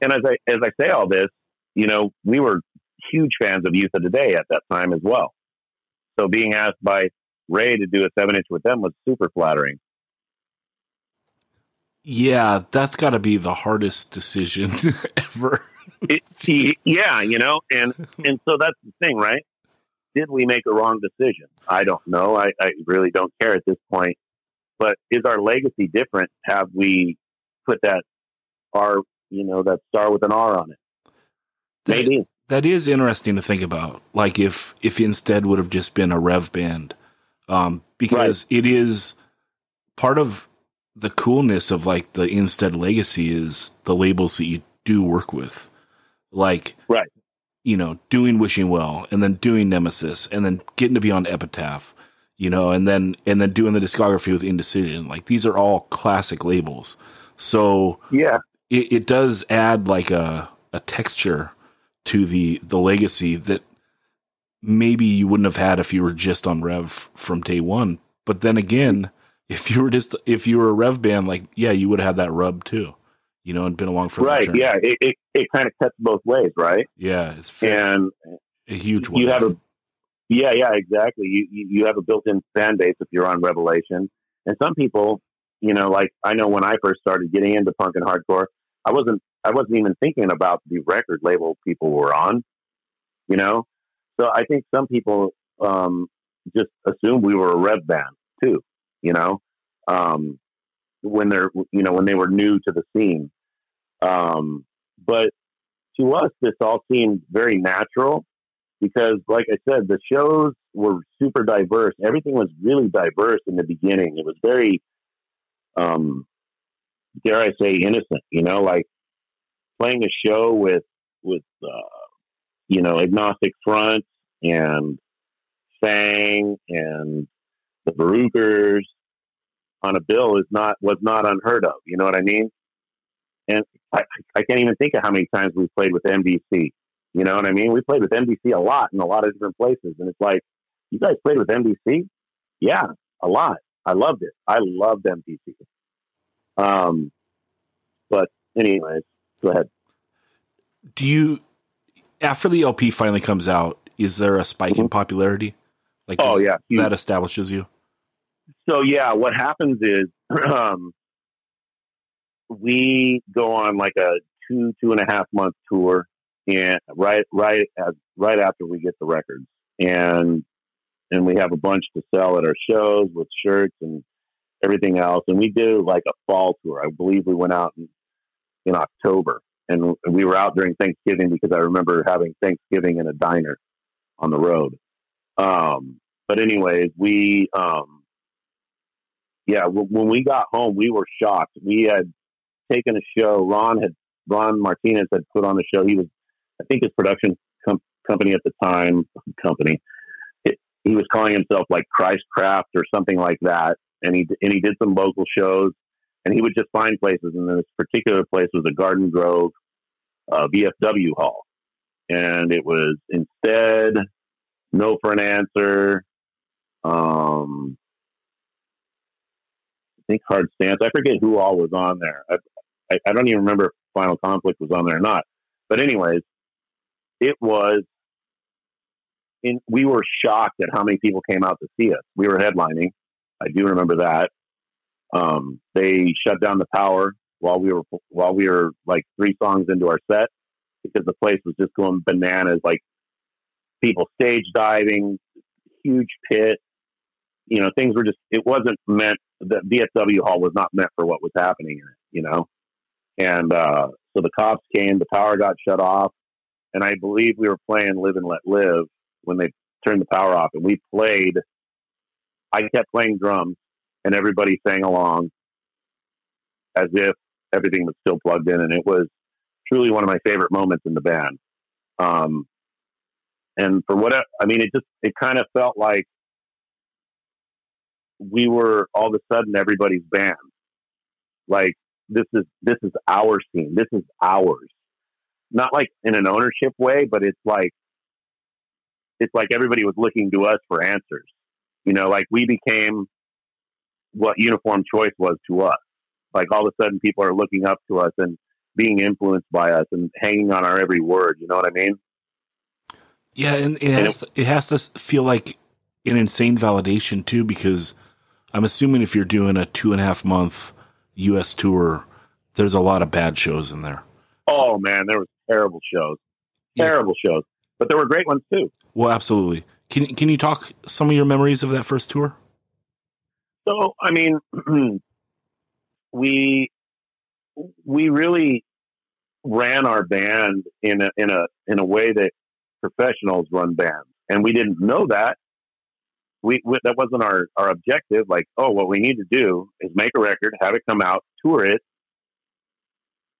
And as I as I say all this, you know, we were huge fans of Youth of the Day at that time as well. So being asked by Ray to do a seven-inch with them was super flattering. Yeah, that's got to be the hardest decision ever. It, yeah, you know, and and so that's the thing, right? Did we make a wrong decision? I don't know. I, I really don't care at this point. But is our legacy different? Have we put that R, you know, that star with an R on it? That, Maybe. That is interesting to think about. Like if, if Instead would have just been a Rev band, um, because right. It is part of the coolness of like the Instead legacy is the labels that you do work with, like, right. You know, doing Wishing Well and then doing Nemesis and then getting to be on Epitaph, you know, and then, and then doing the discography with Indecision. Like these are all classic labels. So yeah, it, it does add like a, a texture to the, the legacy that maybe you wouldn't have had if you were just on Rev from day one. But then again, If you were just, if you were a Rev band, like, yeah, you would have had that rub too, you know, and been along for a right. Yeah. It, it, it kind of cuts both ways. Right. Yeah. It's fair. And a huge one. You have a, yeah, yeah, exactly. You, you, you have a built-in fan base if you're on Revelation. And some people, you know, like I know when I first started getting into punk and hardcore, I wasn't, I wasn't even thinking about the record label people were on, you know? So I think some people um, just assumed we were a Rev band too. You know, um, when they're, you know, when they were new to the scene. Um, but to us, this all seemed very natural because like I said, the shows were super diverse. Everything was really diverse in the beginning. It was very, um, dare I say innocent, you know, like playing a show with, with, uh, you know, Agnostic Front and Fang and, the Barookers on a bill is not, was not unheard of. You know what I mean? And I, I can't even think of how many times we played with N B C. You know what I mean? We played with N B C a lot in a lot of different places. And it's like, you guys played with N B C? Yeah, a lot. I loved it. I loved N B C. Um, but anyways, go ahead. do you, after the L P finally comes out, is there a spike mm-hmm. in popularity? Like, oh yeah, that establishes you. So yeah, what happens is um, we go on like a two two and a half month tour, and right right as right after we get the records, and and we have a bunch to sell at our shows with shirts and everything else. And we do like a fall tour. I believe we went out in, in October, and we were out during Thanksgiving because I remember having Thanksgiving in a diner on the road. Um, but anyways, we, um, yeah, w- when we got home, we were shocked. We had taken a show. Ron had, Ron Martinez had put on a show. He was, I think his production com- company at the time company, it, he was calling himself like Christcraft or something like that. And he, and he did some local shows, and he would just find places. And this particular place was a Garden Grove, uh, V F W hall. And it was Instead, No for an Answer, um, I think Hard Stance. I forget who all was on there. I, I, I don't even remember if Final Conflict was on there or not. But anyways, it was, in, we were shocked at how many people came out to see us. We were headlining. I do remember that. Um, they shut down the power while we were, while we were like three songs into our set, because the place was just going bananas. Like, people stage diving, huge pit, you know, things were just, it wasn't meant, the V F W hall was not meant for what was happening in it, you know? And uh, so the cops came, the power got shut off, and I believe we were playing Live and Let Live when they turned the power off, and we played, I kept playing drums, and everybody sang along as if everything was still plugged in, and it was truly one of my favorite moments in the band. Um, And for whatever, I mean, it just, it kind of felt like we were all of a sudden everybody's band. Like, this is, this is our scene. This is ours. Not like in an ownership way, but it's like, it's like everybody was looking to us for answers. You know, like, we became what Uniform Choice was to us. Like, all of a sudden people are looking up to us and being influenced by us and hanging on our every word. You know what I mean? Yeah, and it has, it has to feel like an insane validation, too, because I'm assuming if you're doing a two-and-a-half-month U S tour, there's a lot of bad shows in there. Oh, man, there was terrible shows. Terrible yeah. shows. But there were great ones, too. Well, absolutely. Can, can you talk some of your memories of that first tour? So, I mean, we we really ran our band in a, in a, in a way that professionals run bands, and we didn't know that. We, we that wasn't our our objective. Like, oh, what we need to do is make a record, have it come out, tour it,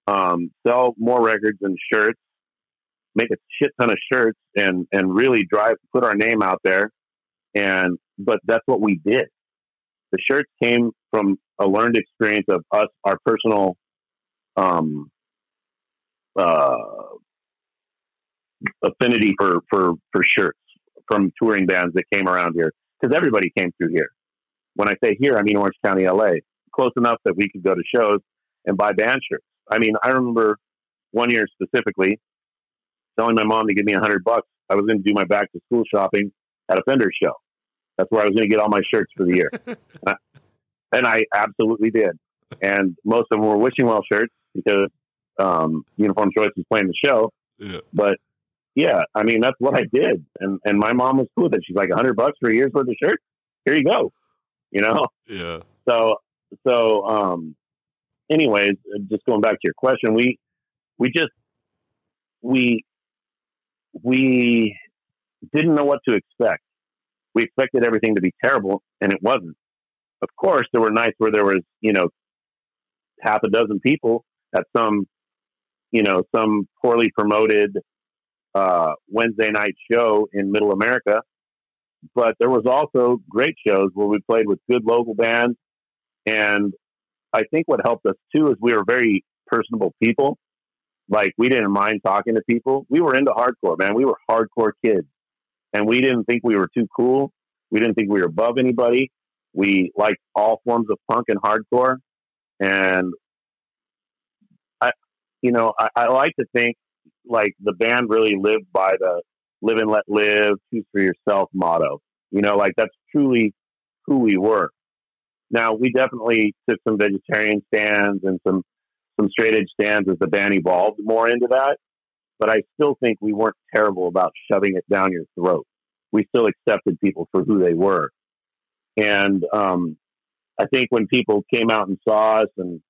um, sell more records and shirts, make a shit ton of shirts, and and really drive, put our name out there. And but that's what we did. The shirts came from a learned experience of us, our personal, um, uh. affinity for, for, for shirts from touring bands that came around here. Cause everybody came through here. When I say here, I mean Orange County, L A, close enough that we could go to shows and buy band shirts. I mean, I remember one year specifically telling my mom to give me a hundred bucks. I was going to do my back to school shopping at a Fender's show. That's where I was going to get all my shirts for the year. and, I, and I absolutely did. And most of them were Wishing Well shirts because, um, Uniform Choice was playing the show, yeah. but yeah, I mean, that's what I did. And and my mom was cool with it. She's like, a hundred bucks for a year's worth of shirts? Here you go. You know? Yeah. So, so, um, anyways, just going back to your question, we, we just, we, we didn't know what to expect. We expected everything to be terrible, and it wasn't. Of course, there were nights where there was, you know, half a dozen people at some, you know, some poorly promoted, uh, Wednesday night show in Middle America, but there was also great shows where we played with good local bands. And I think what helped us too is we were very personable people. Like, we didn't mind talking to people. We were into hardcore, man. We were hardcore kids, and we didn't think we were too cool. We didn't think we were above anybody. We liked all forms of punk and hardcore. And I, you know, I, I like to think like the band really lived by the live and let live, choose for yourself motto. You know, like that's truly who we were. Now, we definitely took some vegetarian stands and some, some straight edge stands as the band evolved more into that. But I still think we weren't terrible about shoving it down your throat. We still accepted people for who they were. And um, I think when people came out and saw us and,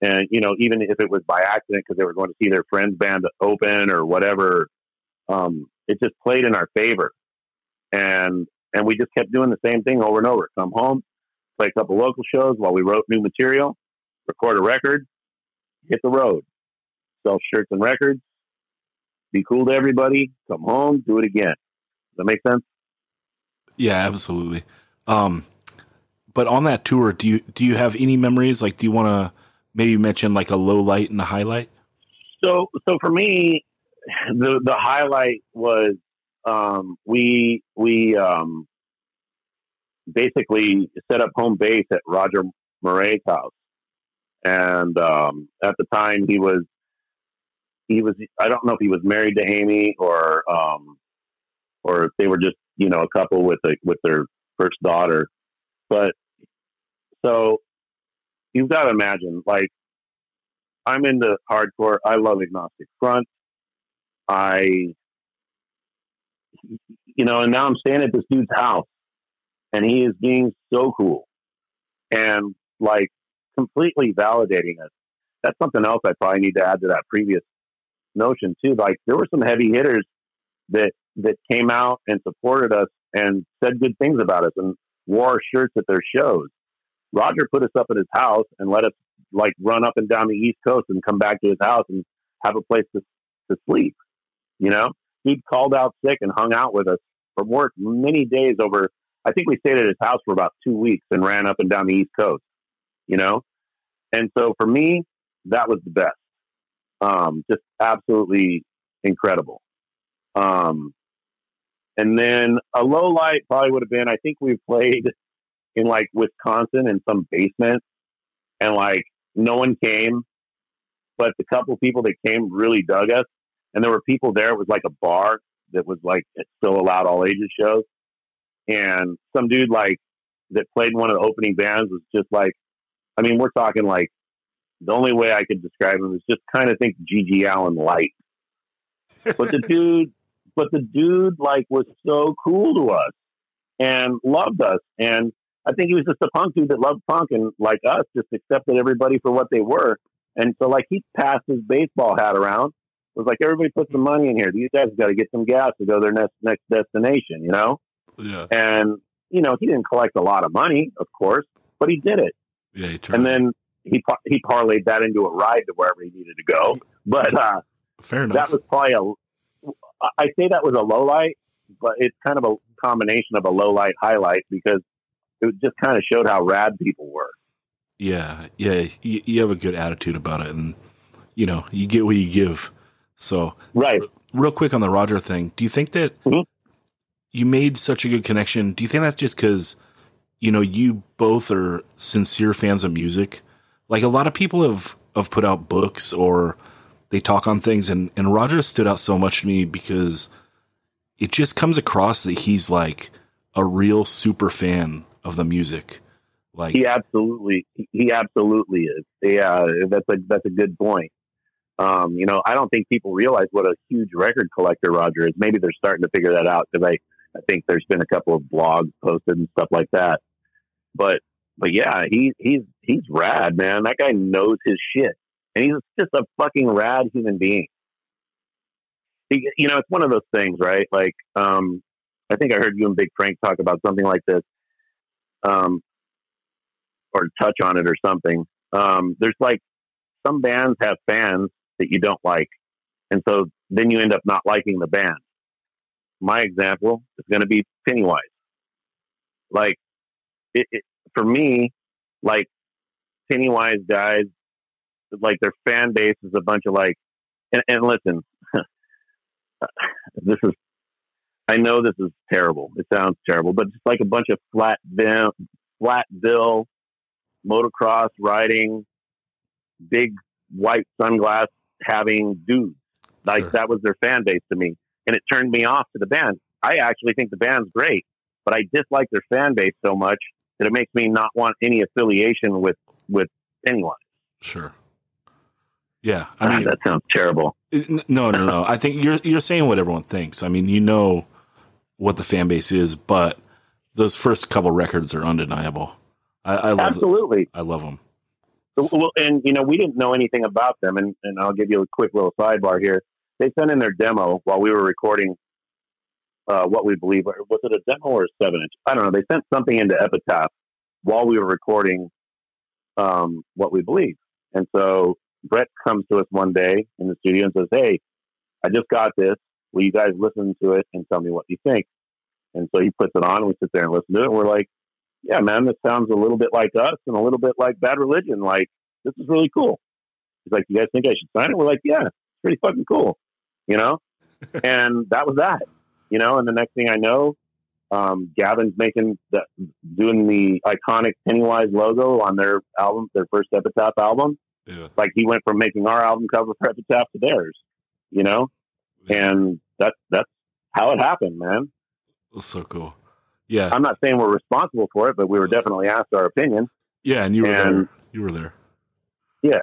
and you know, even if it was by accident because they were going to see their friend's band open or whatever, um, it just played in our favor. And and we just kept doing the same thing over and over. Come home, play a couple local shows while we wrote new material, record a record, hit the road, sell shirts and records, be cool to everybody, come home, do it again. Does that make sense? Yeah, absolutely. Um, but on that tour, do you do you have any memories? Like, do you want to maybe mention like a low light and a highlight? So, so for me, the the highlight was um, we we um, basically set up home base at Roger Murray's house, and um, at the time he was he was I don't know if he was married to Amy or um, or if they were just you know a couple with a, with their first daughter. But so you've got to imagine, like, I'm into hardcore. I love Agnostic Front. I, you know, and now I'm staying at this dude's house and he is being so cool and like completely validating us. That's something else I probably need to add to that previous notion too. Like, there were some heavy hitters that, that came out and supported us and said good things about us and wore our shirts at their shows. Roger put us up at his house and let us like run up and down the East Coast and come back to his house and have a place to, to sleep. You know, he called out sick and hung out with us from work many days over. I think we stayed at his house for about two weeks and ran up and down the East Coast, you know? And so for me, that was the best. Um, just absolutely incredible. Um, And then a low light probably would have been, I think we played in like Wisconsin in some basement and like no one came, but the couple people that came really dug us. And there were people there. It was like a bar that was like, it still allowed all ages shows. And some dude like that played in one of the opening bands was just like, I mean, we're talking like the only way I could describe him is just kind of think G G Allen light. But the dude, But the dude like was so cool to us and loved us. And I think he was just a punk dude that loved punk and like us just accepted everybody for what they were. And so like he passed his baseball hat around. It was like, everybody put some money in here. These guys got to get some gas to go to their next, next destination, you know? Yeah. And, you know, he didn't collect a lot of money, of course, but he did it. Yeah. He tried. And then he, par- he parlayed that into a ride to wherever he needed to go. But uh, fair enough. That was probably a, I say that was a low light, but it's kind of a combination of a low light highlight because it just kind of showed how rad people were. Yeah. Yeah. You, you have a good attitude about it and you know, you get what you give. So right. r- real quick on the Roger thing. Do you think that mm-hmm. you made such a good connection? Do you think that's just cause you know, you both are sincere fans of music? Like a lot of people have, have put out books or, they talk on things, and, and Roger stood out so much to me because it just comes across that he's like a real super fan of the music. Like he absolutely, he absolutely is. Yeah, that's a that's a good point. Um, you know, I don't think people realize what a huge record collector Roger is. Maybe they're starting to figure that out because I, I think there's been a couple of blogs posted and stuff like that. But but yeah, he he's he's rad, man. That guy knows his shit. And he's just a fucking rad human being. He, you know, it's one of those things, right? Like, um, I think I heard you and Big Frank talk about something like this, um, or touch on it or something. Um, there's like some bands have fans that you don't like. And so then you end up not liking the band. My example is going to be Pennywise. Like, it, it, for me, like, Pennywise guys, like their fan base is a bunch of like, and, and listen, this is, I know this is terrible. It sounds terrible, but it's like a bunch of flat, bill, flat bill, motocross riding, big white sunglass having dudes. Like sure. That was their fan base to me. And it turned me off to the band. I actually think the band's great, but I dislike their fan base so much that it makes me not want any affiliation with, with anyone. Sure. Yeah. I mean, ah, that sounds terrible. No, no, no. I think you're, you're saying what everyone thinks. I mean, you know what the fan base is, but those first couple records are undeniable. I, I love Absolutely. Them. I love them. Well, and you know, we didn't know anything about them. And, and I'll give you a quick little sidebar here. They sent in their demo while we were recording uh, What We Believe. Was it a demo or a seven inch? I don't know. They sent something into Epitaph while we were recording um, What We Believe. And so Brett comes to us one day in the studio and says, "Hey, I just got this. Will you guys listen to it and tell me what you think?" And so he puts it on and we sit there and listen to it. And we're like, "Yeah, man, this sounds a little bit like us and a little bit like Bad Religion. Like, this is really cool." He's like, "You guys think I should sign it?" We're like, "Yeah, it's pretty fucking cool." You know, and that was that, you know, and the next thing I know, um, Gavin's making the, doing the iconic Pennywise logo on their album, their first Epitaph album. Yeah. Like he went from making our album cover for Epitaph to theirs, you know, yeah. And that's, that's how it happened, man. That's so cool. Yeah. I'm not saying we're responsible for it, but we were definitely asked our opinion. Yeah. And you were and, there. You were there. Yeah,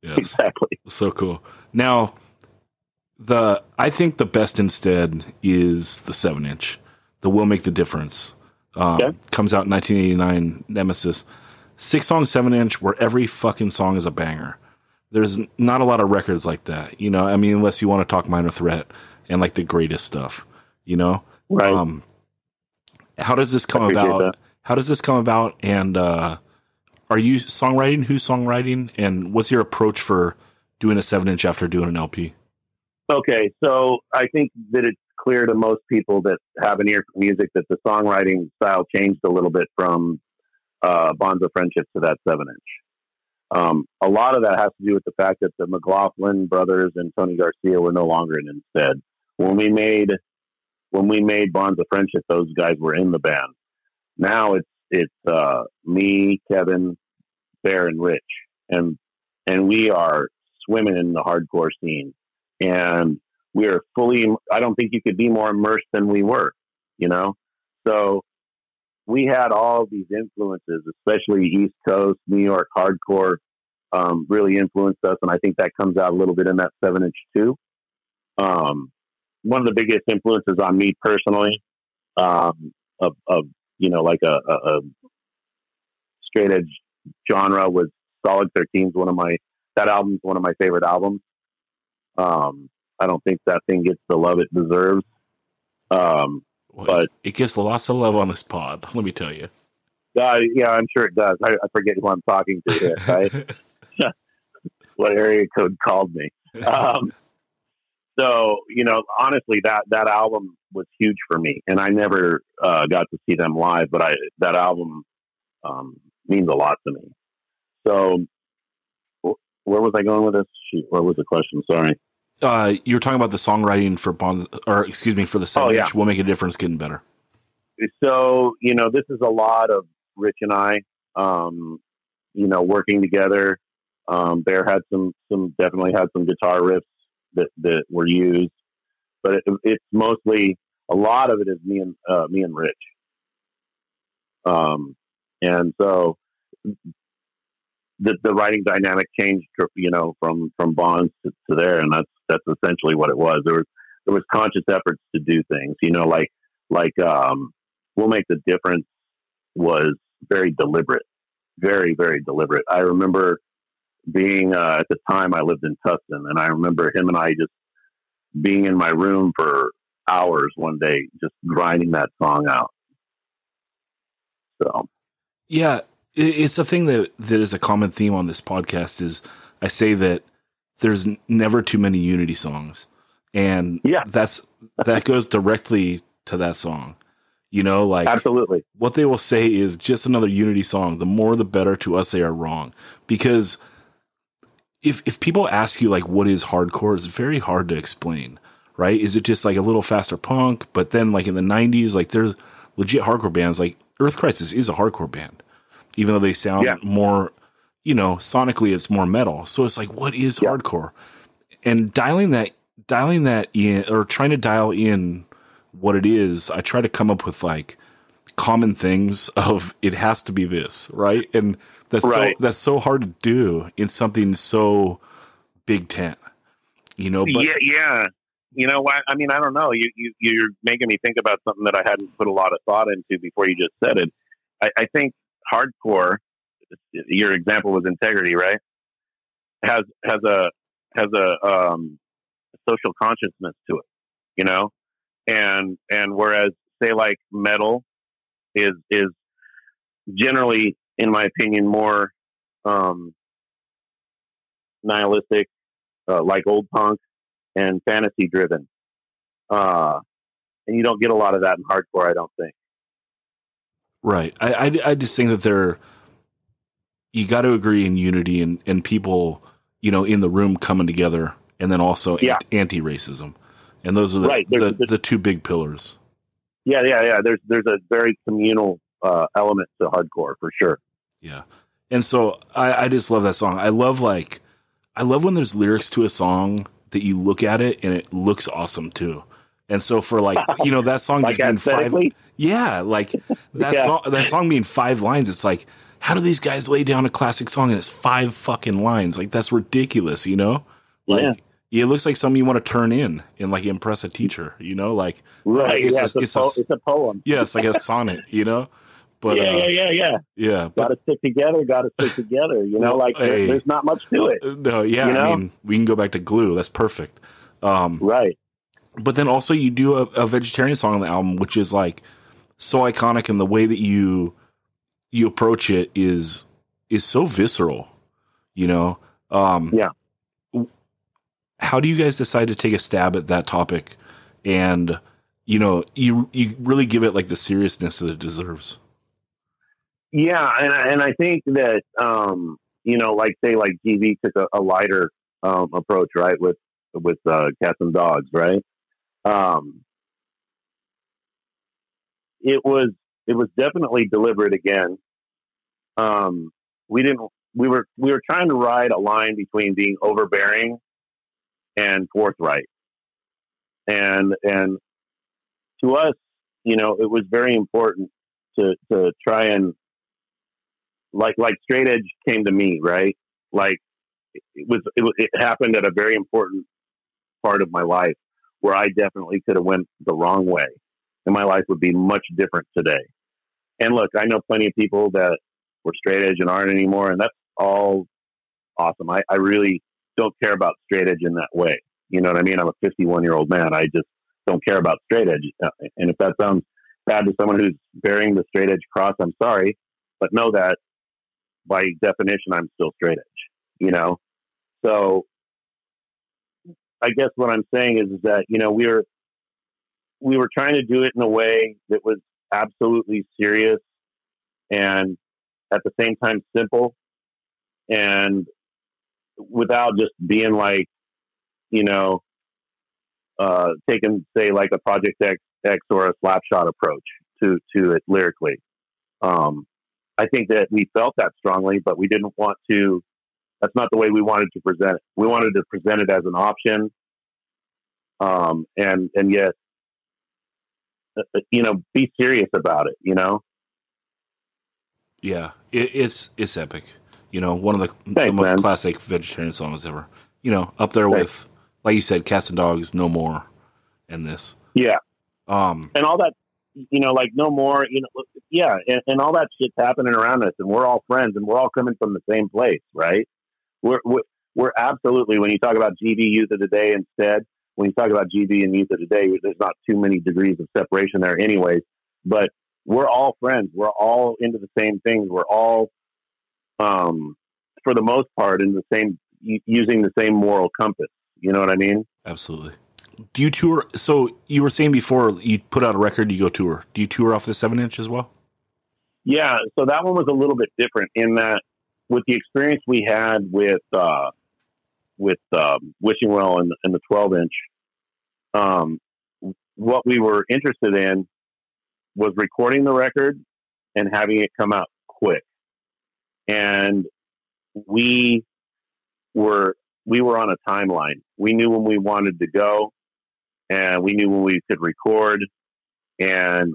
yeah, exactly. So cool. Now, The I think the best Instead is the seven inch. The We'll Make the Difference. Um, okay. Comes out in nineteen eighty-nine, Nemesis. Six song, seven inch, where every fucking song is a banger. There's not a lot of records like that, you know. I mean, unless you want to talk Minor Threat and like the greatest stuff, you know. Right. Um, how does this come about? That. How does this come about? And uh, are you songwriting? Who's songwriting? And what's your approach for doing a seven inch after doing an L P? Okay, so I think that it's clear to most people that have an ear for music that the songwriting style changed a little bit from uh, Bonds of Friendship to that seven inch. Um, a lot of that has to do with the fact that the McLaughlin brothers and Tony Garcia were no longer in Instead. When we made when we made Bonds of Friendship, those guys were in the band. Now it's it's uh, me, Kevin, Bear, and Rich, and and we are swimming in the hardcore scene. And we are fully, I don't think you could be more immersed than we were, you know? So we had all these influences, especially East Coast, New York hardcore, um, really influenced us. And I think that comes out a little bit in that seven inch too. Um, one of the biggest influences on me personally, um, of, of, you know, like a, a, a straight edge genre was Solid thirteen's one of my, that album's one of my favorite albums. Um, I don't think that thing gets the love it deserves. Um, well, but it gets lots of love on this pod. Let me tell you. Uh, yeah, I'm sure it does. I, I forget who I'm talking to here, right? What area code called me? Um, so, you know, honestly, that, that album was huge for me, and I never uh, got to see them live, but I, that album um, means a lot to me. So, where was I going with this? Shoot, what was the question? Sorry. Uh, you were talking about the songwriting for Bonds, or excuse me, for the seven oh, yeah. inch. We'll Make a Difference getting better. So, you know, this is a lot of Rich and I, um, you know, working together. Um, Bear had some, some definitely had some guitar riffs that, that were used, but it, it's mostly a lot of it is me and, uh, me and Rich. Um, and so, The, the writing dynamic changed, you know, from, from Bonds to, to there. And that's, that's essentially what it was. There was, there was conscious efforts to do things, you know, like, like, um, We'll Make the Difference was very deliberate, very, very deliberate. I remember being, uh, at the time I lived in Tustin, and I remember him and I just being in my room for hours one day, just grinding that song out. So, yeah. It's a thing that, that is a common theme on this podcast is I say that there's never too many Unity songs, and yeah. that's, that goes directly to that song, you know, like absolutely what they will say is just another Unity song. The more, the better. To us, they are wrong, because if, if people ask you like, what is hardcore? It's very hard to explain, right? Is it just like a little faster punk? But then like in the nineties, like there's legit hardcore bands, like Earth Crisis is a hardcore band. Even though they sound yeah. more, you know, sonically it's more metal. So it's like, what is yeah. hardcore? And dialing that dialing that in, or trying to dial in what it is, I try to come up with like common things of it has to be this, right? And that's right. so that's so hard to do in something so Big Ten, you know. But yeah, yeah. You know, I, I mean, I don't know. You, you you're making me think about something that I hadn't put a lot of thought into before you just said it. I, I think hardcore. Your example was integrity, right? Has has a has a um, social consciousness to it, you know, and and whereas say like metal is is generally, in my opinion, more um, nihilistic, uh, like old punk and fantasy driven, uh, and you don't get a lot of that in hardcore, I don't think. Right. I I, I just think that they're. You got to agree in unity and, and people, you know, in the room coming together, and then also yeah. anti-racism. And those are the, right. the, the, the two big pillars. Yeah. Yeah. Yeah. There's, there's a very communal uh, element to hardcore for sure. Yeah. And so I, I just love that song. I love like, I love when there's lyrics to a song that you look at it and it looks awesome too. And so for like, you know, that song, like just five, yeah, like that yeah. song, that song being five lines, it's like, how do these guys lay down a classic song and it's five fucking lines? Like, that's ridiculous, you know? Like, yeah. It looks like something you want to turn in and, like, impress a teacher, you know? Like, right, it's, yeah, a, it's, a it's, po- a, it's a poem. Yeah, it's like a sonnet, you know? But Yeah, uh, yeah, yeah, yeah. yeah got to stick together, got to stick together, you know? Like, hey, there, there's not much to it. No, yeah, you know? I mean, we can go back to Glue. That's perfect. Um, right. But then also you do a, a vegetarian song on the album, which is, like, so iconic in the way that you... you approach it is, is so visceral, you know? Um, yeah. How do you guys decide to take a stab at that topic? And, you know, you, you really give it like the seriousness that it deserves. Yeah. And, and I think that, um, you know, like say like G V took a, a lighter, um, approach, right. With, with, uh, Cats and Dogs. Right. Um, it was, It was definitely deliberate again. Um, we didn't. We were we were trying to ride a line between being overbearing and forthright. And and to us, you know, it was very important to to try and like like straight edge came to me, right? Like it was it, it happened at a very important part of my life where I definitely could have went the wrong way, and my life would be much different today. And look, I know plenty of people that were straight edge and aren't anymore, and that's all awesome. I, I really don't care about straight edge in that way. You know what I mean? I'm a fifty-one-year-old man. I just don't care about straight edge. And if that sounds bad to someone who's bearing the straight edge cross, I'm sorry, but know that by definition, I'm still straight edge, you know? So I guess what I'm saying is, is that, you know, we're, we were trying to do it in a way that was absolutely serious and at the same time simple, and without just being like, you know, uh, taking say like a Project X, X or a Slapshot approach to, to it lyrically. Um, I think that we felt that strongly, but we didn't want to, that's not the way we wanted to present it. We wanted to present it as an option. Um, and, and yet, you know, be serious about it, you know? Yeah, it, it's it's epic. You know, one of the, Thanks, the most man. classic vegetarian songs ever. You know, up there Thanks. with, like you said, Cats and Dogs, No More, and this. Yeah. Um, and all that, you know, like No More, you know, yeah, and, and all that shit's happening around us, and we're all friends, and we're all coming from the same place, right? We're, we're, we're absolutely, when you talk about G B Youth of the Day instead, when you talk about G B and Youth of today, there's not too many degrees of separation there anyways, but we're all friends. We're all into the same things. We're all, um, for the most part, in the same, using the same moral compass. You know what I mean? Absolutely. Do you tour? So you were saying before you put out a record, you go tour. Do you tour off the seven inch as well? Yeah. So that one was a little bit different in that with the experience we had with, uh, with um, Wishing Well and, and the twelve inch, um, what we were interested in was recording the record and having it come out quick. And we were we were on a timeline. We knew when we wanted to go, and we knew when we could record, and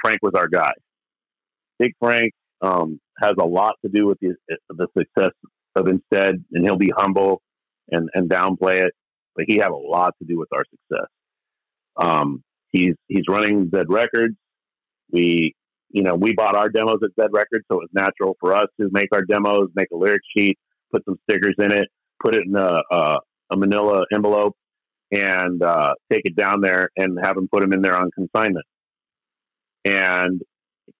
Frank was our guy. Big Frank um, has a lot to do with the, the success of Instead, and he'll be humble and, and downplay it, but he had a lot to do with our success. Um, he's he's running Dead Records. We, you know, we bought our demos at Dead Records, so it was natural for us to make our demos, make a lyric sheet, put some stickers in it, put it in a, a, a manila envelope, and uh, take it down there and have him put them in there on consignment. And,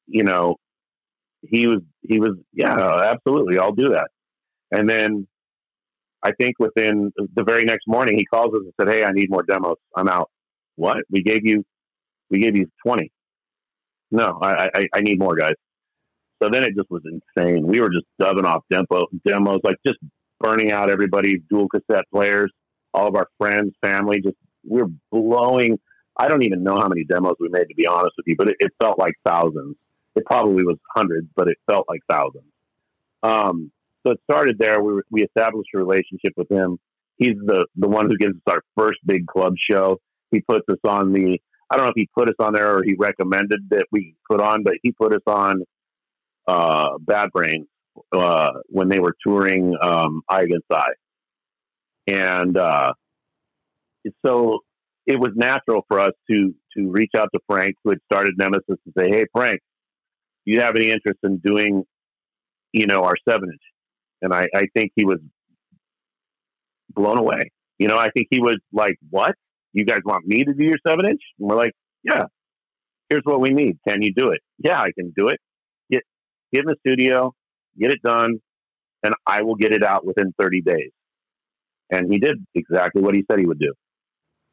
you know, he was, he was, yeah, absolutely, I'll do that. And then I think within the very next morning, he calls us and said, "Hey, I need more demos. I'm out." "What? We gave you, we gave you twenty. "No, I, I, I need more, guys." So then it just was insane. We were just dubbing off demo, demos, like just burning out everybody's dual cassette players, all of our friends, family, just, we were blowing. I don't even know how many demos we made, to be honest with you, but it, it felt like thousands. It probably was hundreds, but it felt like thousands. Um, so it started there. We were, we established a relationship with him. He's the, the one who gives us our first big club show. He puts us on the, I don't know if he put us on there or he recommended that we put on, but he put us on uh, Bad Brains uh, when they were touring um, Eye Against Eye. And uh, so it was natural for us to to reach out to Frank, who had started Nemesis, and say, "Hey, Frank, do you have any interest in doing, you know, our seven-inch?" And I, I think he was blown away. You know, I think he was like, "What? You guys want me to do your seven-inch?" And we're like, "Yeah, here's what we need. Can you do it?" "Yeah, I can do it. Get, get in the studio, get it done, and I will get it out within thirty days. And he did exactly what he said he would do.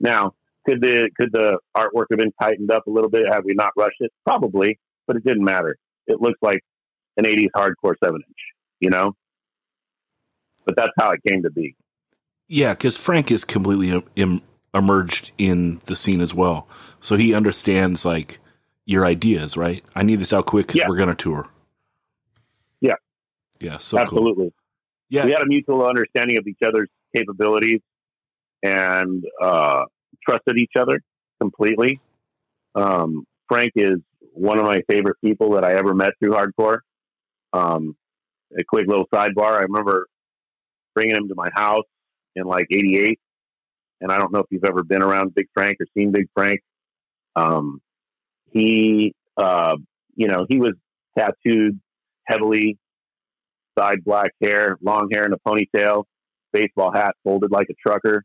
Now, could the could the artwork have been tightened up a little bit had we not rushed it? Probably, but it didn't matter. It looks like an eighties hardcore seven-inch, you know? But that's how it came to be. Yeah, because Frank is completely em- emerged in the scene as well. So he understands, like, your ideas, right? I need this out quick because yeah. we're going to tour. Yeah. Yeah, so absolutely. Cool. Yeah. We had a mutual understanding of each other's capabilities and uh, trusted each other completely. Um, Frank is one of my favorite people that I ever met through hardcore. Um, a quick little sidebar. I remember bringing him to my house in like eighty-eight. And I don't know if you've ever been around Big Frank or seen Big Frank. Um, he, uh, you know, he was tattooed heavily, dyed black hair, long hair and a ponytail, baseball hat folded like a trucker,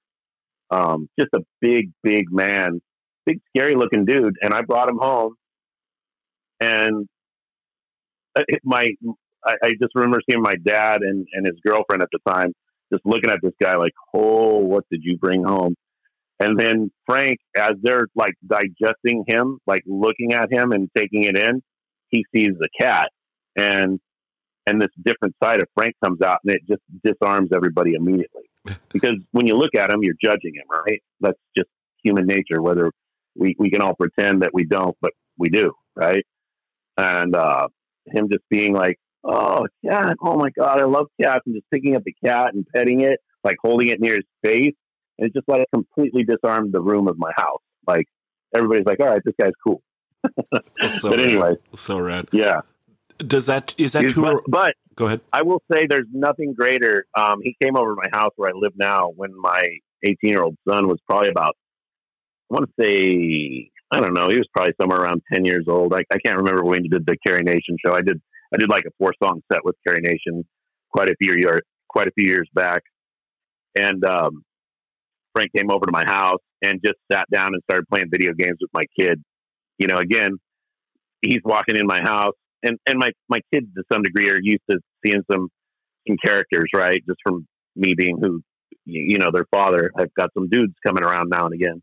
um just a big big man, big scary looking dude. And I brought him home, and it, my I, I just remember seeing my dad and, and his girlfriend at the time just looking at this guy like, "Oh, what did you bring home?" And then Frank, as they're like digesting him, like looking at him and taking it in, he sees the cat, and And this different side of Frank comes out, and it just disarms everybody immediately. Because when you look at him, you're judging him, right? That's just human nature, whether we, we can all pretend that we don't, but we do, right? And uh, him just being like, "Oh, cat, oh my God, I love cats," and just picking up the cat and petting it, like holding it near his face. And it just like completely disarmed the room of my house. Like, everybody's like, "All right, this guy's cool." So but anyway. Rad. So rad. Yeah. Does that, is that tour? But, but go ahead. I will say there's nothing greater. Um, he came over to my house where I live now when my eighteen year old son was probably about, I want to say, I don't know. He was probably somewhere around ten years old. I, I can't remember when you did the Carrie Nation show. I did, I did like a four song set with Carrie Nation quite a few years, quite a few years back. And, um, Frank came over to my house and just sat down and started playing video games with my kid. You know, again, he's walking in my house. And and my, my kids, to some degree, are used to seeing some, some characters, right? Just from me being who, you know, their father. I've got some dudes coming around now and again.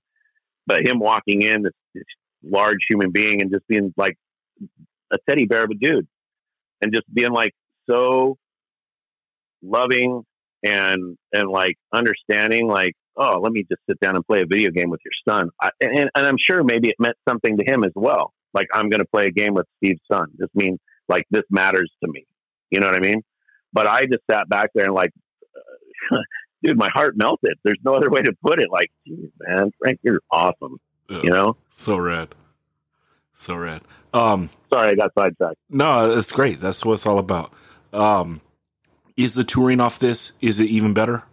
But him walking in, this, this large human being, and just being like a teddy bear of a dude. And just being like so loving and, and like understanding, like, "Oh, let me just sit down and play a video game with your son." I, and, and I'm sure maybe it meant something to him as well. Like, "I'm going to play a game with Steve's son. This means, like, this matters to me." You know what I mean? But I just sat back there and, like, dude, my heart melted. There's no other way to put it. Like, geez, man, Frank, you're awesome. Yeah, you know? So rad. So rad. Um, Sorry, I got sidetracked. No, it's great. That's what it's all about. Um, is the touring off this, is it even better?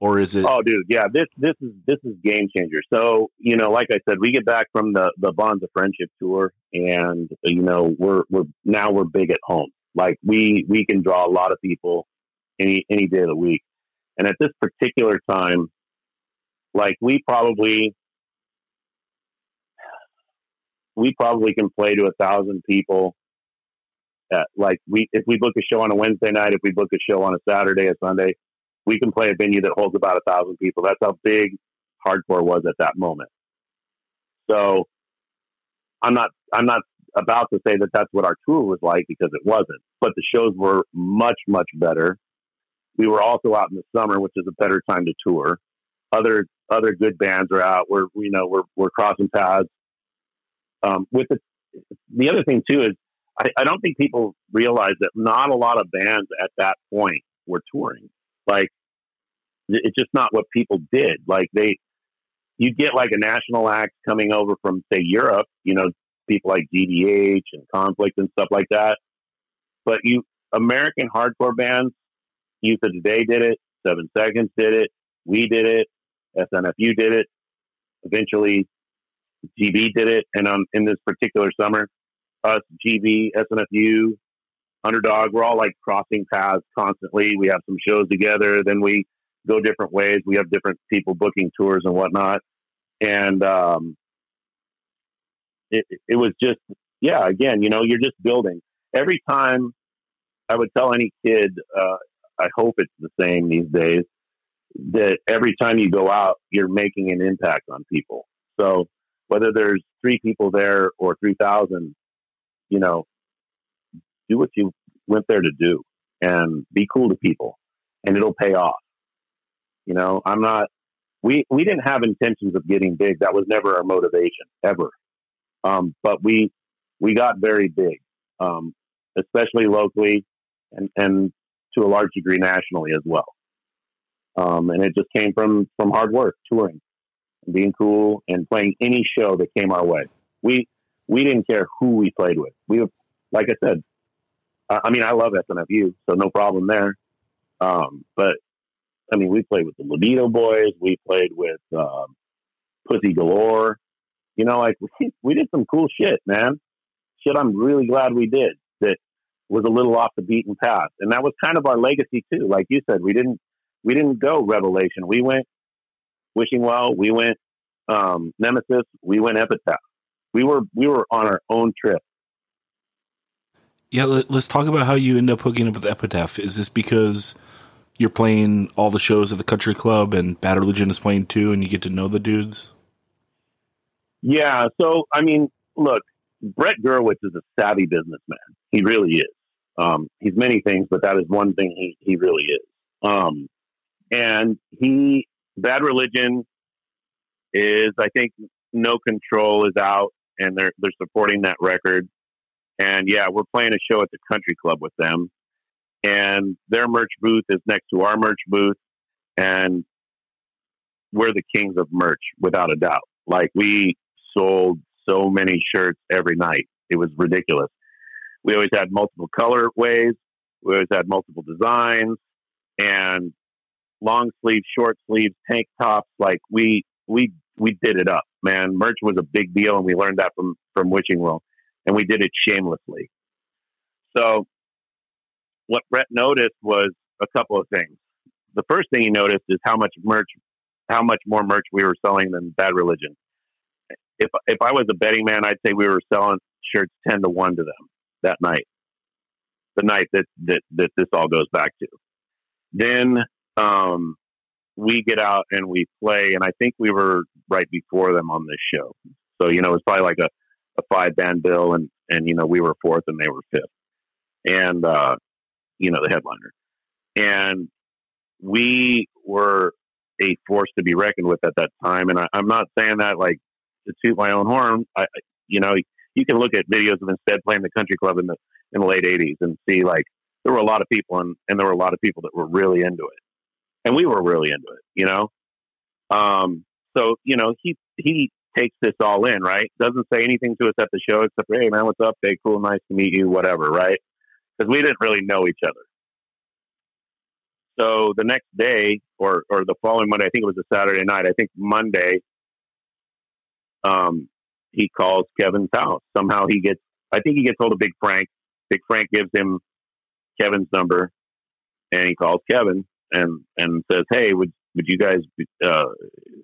Or is it? Oh, dude, yeah, this this is this is game changer. So, you know, like I said, we get back from the, the Bonds of Friendship tour, and you know, we're we're now we're big at home. Like we we can draw a lot of people any any day of the week. And at this particular time, like we probably we probably can play to a thousand people. At, like we if we book a show on a Wednesday night, if we book a show on a Saturday, a Sunday. We can play a venue that holds about a thousand people. That's how big hardcore was at that moment. So I'm not, I'm not about to say that that's what our tour was like, because it wasn't, but the shows were much, much better. We were also out in the summer, which is a better time to tour. Other, other good bands are out. We're, you know, we're, we're crossing paths. Um, with the, the other thing too, is I, I don't think people realize that not a lot of bands at that point were touring. Like, it's just not what people did. Like they, you get like a national act coming over from say Europe, you know, people like G B H and Conflict and stuff like that. But you American hardcore bands, Youth of Today did it, Seven Seconds did it, we did it, S N F U did it, eventually G B did it, and on in this particular summer, us, G B, S N F U, Underdog, we're all like crossing paths constantly. We have some shows together, then we go different ways. We have different people booking tours and whatnot. And um, it, it was just, yeah, again, you know, you're just building. Every time I would tell any kid, uh, I hope it's the same these days, that every time you go out, you're making an impact on people. So whether there's three people there or three thousand, you know, do what you went there to do and be cool to people, and it'll pay off. You know, I'm not, we, we didn't have intentions of getting big. That was never our motivation ever. Um, but we, we got very big, um, especially locally and, and to a large degree nationally as well. Um, and it just came from, from hard work, touring, and being cool, and playing any show that came our way. We, we didn't care who we played with. We, like I said, I mean, I love S N F U, so no problem there. Um, but, I mean, we played with the Libido Boys. We played with um, Pussy Galore. You know, like, we, we did some cool shit, man. Shit I'm really glad we did that was a little off the beaten path. And that was kind of our legacy, too. Like you said, we didn't we didn't go Revelation. We went Wishing Well. We went um, Nemesis. We went Epitaph. We were we were on our own trip. Yeah, let's talk about how you end up hooking up with Epitaph. Is this because you're playing all the shows at the Country Club and Bad Religion is playing too, and you get to know the dudes? Yeah, so, I mean, look, Brett Gurewitz is a savvy businessman. He really is. Um, he's many things, but that is one thing he, he really is. Um, and he, Bad Religion is, I think, No Control is out, and they're they're supporting that record. And yeah, we're playing a show at the Country Club with them, and their merch booth is next to our merch booth, and we're the kings of merch without a doubt. Like, we sold so many shirts every night. It was ridiculous. We always had multiple colorways. We always had multiple designs and long sleeves, short sleeves, tank tops. Like we, we, we did it up, man. Merch was a big deal. And we learned that from, from Wishing Well. And we did it shamelessly. So what Brett noticed was a couple of things. The first thing he noticed is how much merch, how much more merch we were selling than Bad Religion. If if I was a betting man, I'd say we were selling shirts ten to one to them that night, the night that, that, that this all goes back to. Then um, we get out and we play, and I think we were right before them on this show. So, you know, it's probably like a, a five band bill, and, and, you know, we were fourth and they were fifth, and, uh, you know, the headliner, and we were a force to be reckoned with at that time. And I, I'm not saying that like to toot my own horn. I, you know, you can look at videos of Instead playing the Country Club in the, in the late eighties and see like, there were a lot of people and, and there were a lot of people that were really into it. And we were really into it, you know? Um, so, you know, he, he takes this all in, right? Doesn't say anything to us at the show except, hey, man, what's up? Hey, cool, nice to meet you, whatever, right? Because we didn't really know each other. So the next day, or, or the following Monday, I think it was a Saturday night, I think Monday, um, he calls Kevin's house. Somehow he gets, I think he gets hold of Big Frank. Big Frank gives him Kevin's number, and he calls Kevin and, and says, hey, would would you guys be, uh,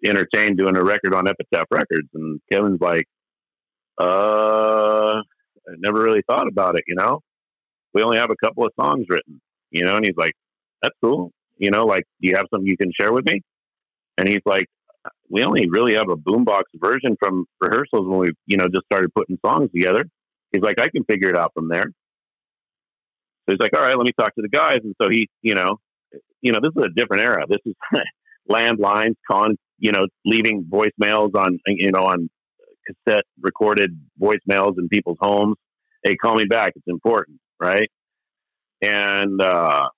entertain doing a record on Epitaph Records? And Kevin's like, uh, I never really thought about it, you know? We only have a couple of songs written, you know? And he's like, that's cool. You know, like, do you have something you can share with me? And he's like, we only really have a boombox version from rehearsals when we, you know, just started putting songs together. He's like, I can figure it out from there. So he's like, all right, let me talk to the guys. And so he, you know, you know, this is a different era. This is landlines, con, you know, leaving voicemails on, you know, on cassette recorded voicemails in people's homes. Hey, call me back. It's important. Right. And, uh,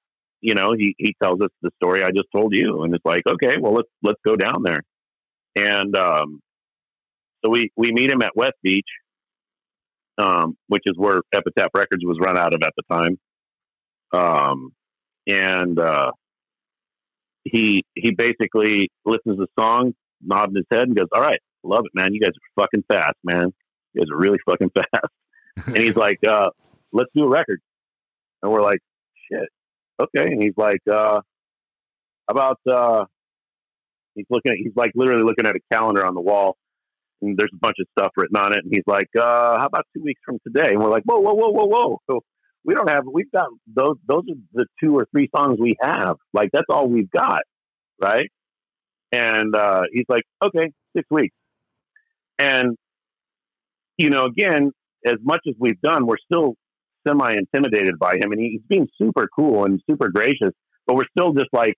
you know, he, he tells us the story I just told you. And it's like, okay, well, let's, let's go down there. And, um, so we, we meet him at West Beach, um, which is where Epitaph Records was run out of at the time. Um, and, uh, he, he basically listens to the song, nods his head and goes, all right, love it, man. You guys are fucking fast, man. You guys are really fucking fast. And he's like, uh, let's do a record. And we're like, shit. Okay. And he's like, uh, about, uh, he's looking at, he's like literally looking at a calendar on the wall and there's a bunch of stuff written on it. And he's like, uh, how about two weeks from today? And we're like, whoa, whoa, whoa, whoa, whoa. So we don't have, we've got those, those are the two or three songs we have. Like, that's all we've got. Right. And, uh, he's like, okay, six weeks. And, you know, again, as much as we've done, we're still semi-intimidated by him, and he's being super cool and super gracious, but we're still just like,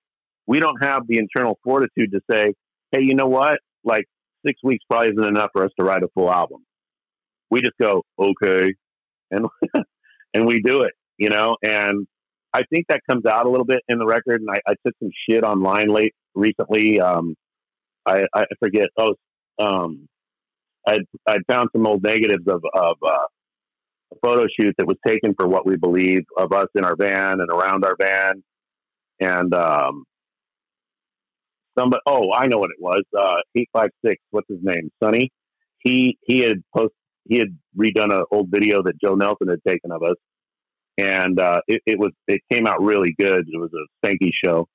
we don't have the internal fortitude to say, hey, you know what, like, six weeks probably isn't enough for us to write a full album. We just go, okay, and and we do it, you know. And I think that comes out a little bit in the record. And I, I took some shit online late recently. um I, I forget oh um I I found some old negatives of of uh a photo shoot that was taken for What We Believe of us in our van and around our van. And, um, somebody, oh, I know what it was. Uh, eight five six, what's his name? Sonny. He, he had post, he had redone an old video that Joe Nelson had taken of us. And, uh, it, it was, it came out really good. It was a stanky show.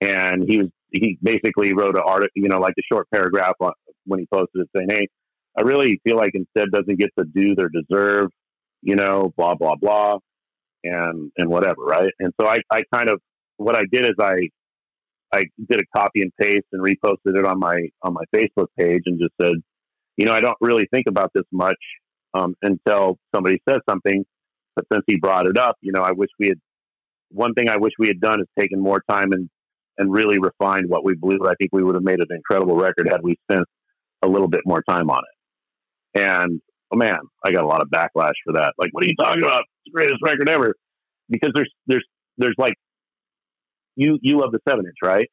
And he was, he basically wrote an article, you know, like a short paragraph on when he posted it saying, hey, I really feel like Instead doesn't get the due they deserve. You know, blah, blah, blah, and, and whatever. Right. And so I, I kind of, what I did is I, I did a copy and paste and reposted it on my, on my Facebook page and just said, you know, I don't really think about this much, um, until somebody says something, but since he brought it up, you know, I wish we had, one thing I wish we had done is taken more time and, and really refined What We Believe. I think we would have made an incredible record had we spent a little bit more time on it. And, oh man, I got a lot of backlash for that. Like, what are you talking about? It's the greatest record ever. Because there's, there's, there's like, you, you love the seven inch, right?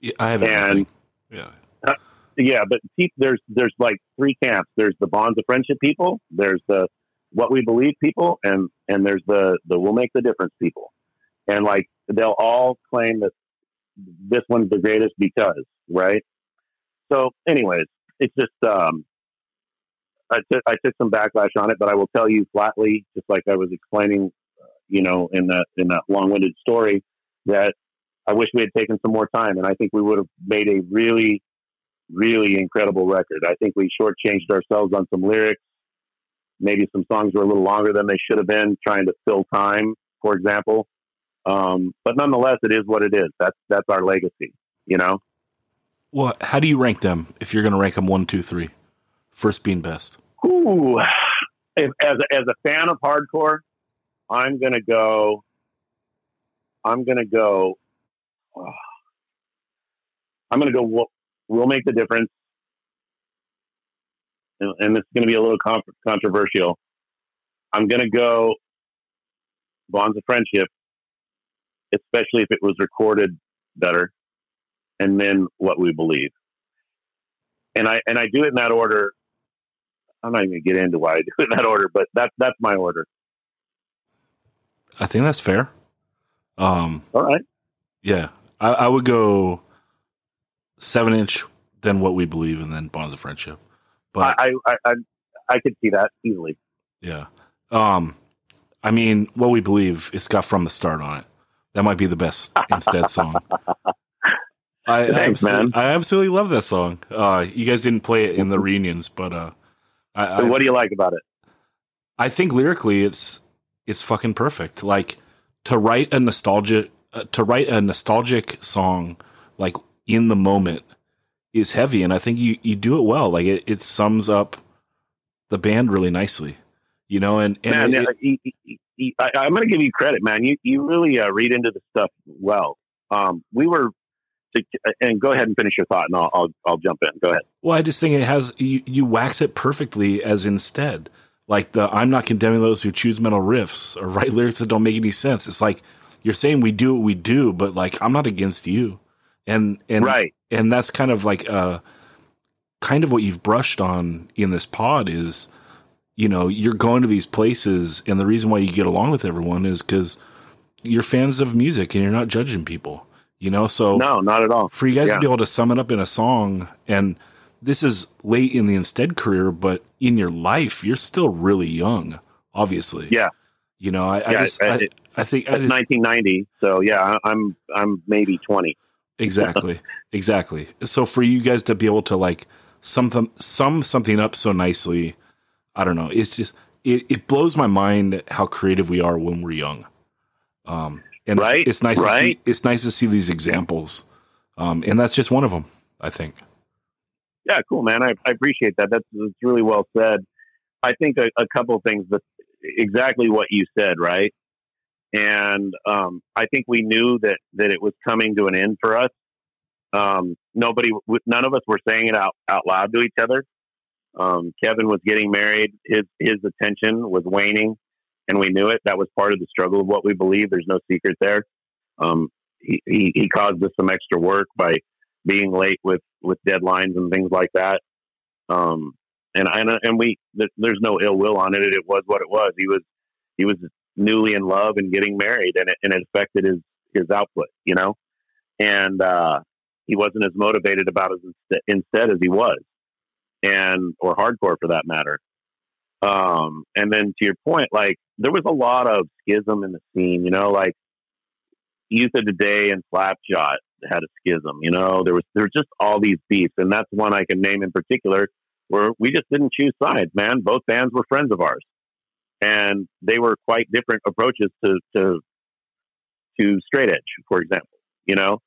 Yeah, I haven't. And, yeah. Uh, yeah. But see, there's, there's like three camps. There's the Bonds of Friendship people. There's the What We Believe people. And, and there's the, the We'll Make the Difference people. And like, they'll all claim that this one's the greatest because, right? So anyways, it's just, um, I took, I took some backlash on it, but I will tell you flatly, just like I was explaining, uh, you know, in that, in that long-winded story, that I wish we had taken some more time. And I think we would have made a really, really incredible record. I think we shortchanged ourselves on some lyrics. Maybe some songs were a little longer than they should have been, trying to fill time, for example. Um, but nonetheless, it is what it is. That's, that's our legacy, you know? Well, how do you rank them if you're going to rank them one, two, three? First being best. Ooh, if, as a, as a fan of hardcore, I'm gonna go. I'm gonna go. Uh, I'm gonna go. We'll, we'll Make the Difference, and, and it's gonna be a little con- controversial. I'm gonna go Bonds of Friendship, especially if it was recorded better, and then What We Believe. And I and I do it in that order. I'm not even going to get into why I do it in that order, but that's that's my order. I think that's fair. Um, All right. Yeah, I, I would go Seven Inch, then What We Believe, and then Bonds of Friendship. But I I I, I could see that easily. Yeah. Um, I mean, What We Believe, it's got From the Start on it. That might be the best Instead song. I, Thanks, I man. I absolutely love that song. Uh, you guys didn't play it in the reunions, but uh, I, so what I, do you like about it? I think lyrically, it's it's fucking perfect. Like to write a nostalgia uh, to write a nostalgic song like in the moment is heavy, and I think you, you do it well. Like it, it sums up the band really nicely, you know. And, and man, it, it, it, it, it, I, I'm going to give you credit, man. You you really uh, read into the stuff well. Um, we were. To, and go ahead and finish your thought, and I'll, I'll I'll jump in. Go ahead. Well, I just think it has you, you wax it perfectly as Instead. Like the I'm not condemning those who choose metal riffs or write lyrics that don't make any sense. It's like you're saying we do what we do, but like I'm not against you, and and right. And that's kind of like uh kind of what you've brushed on in this pod is, you know, you're going to these places, and the reason why you get along with everyone is because you're fans of music and you're not judging people. You know, so no, not at all. For you guys yeah. to be able to sum it up in a song, and this is late in the Instead career, but in your life, you're still really young, obviously. Yeah, you know, I, yeah, I just, I, it, I, I think it's I just, nineteen ninety, so yeah, I'm, I'm maybe twenty. Exactly, exactly. So for you guys to be able to like some, sum something up so nicely, I don't know. It's just it, it blows my mind how creative we are when we're young. Um. And right, it's, it's nice right. to see, it's nice to see these examples. Um, and that's just one of them, I think. Yeah, cool, man. I, I appreciate that. That's, that's really well said. I think a, a couple of things, but exactly what you said, right? And um, I think we knew that, that it was coming to an end for us. Um, nobody, none of us were saying it out, out loud to each other. Um, Kevin was getting married. His, his attention was waning. And we knew it. That was part of the struggle of What We Believe. There's no secret there. Um, he, he, he caused us some extra work by being late with, with deadlines and things like that. Um, and I, and we, th- there's no ill will on it. It was what it was. He was, he was newly in love and getting married, and it, and it affected his, his output, you know? And, uh, he wasn't as motivated about it instead, instead as he was, and, or hardcore for that matter. Um, and then to your point, like there was a lot of schism in the scene, you know, like Youth of Today and Slapshot had a schism, you know, there was, there was just all these beefs, and that's one I can name in particular where we just didn't choose sides, man. Both bands were friends of ours, and they were quite different approaches to, to, to straight edge, for example, you know,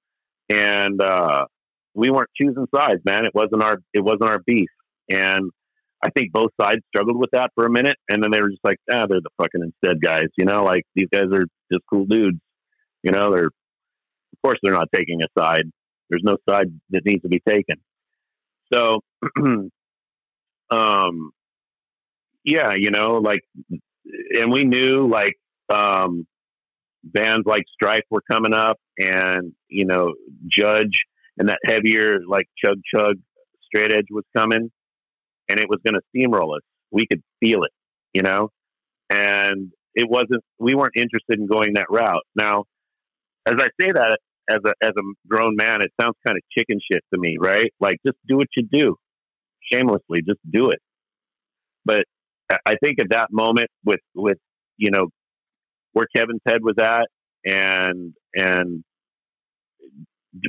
and, uh, we weren't choosing sides, man. It wasn't our, it wasn't our beef. And I think both sides struggled with that for a minute, and then they were just like, ah, they're the fucking Instead guys, you know, like these guys are just cool dudes, you know, they're, of course they're not taking a side. There's no side that needs to be taken. So, um, yeah, you know, like, and we knew like, um, bands like Strife were coming up, and, you know, Judge and that heavier, like chug chug straight edge was coming. And it was going to steamroll us. We could feel it, you know? And it wasn't, we weren't interested in going that route. Now, as I say that as a, as a grown man, it sounds kind of chicken shit to me, right? Like, just do what you do. Shamelessly, just do it. But I think at that moment with, with, you know, where Kevin's head was at, and, and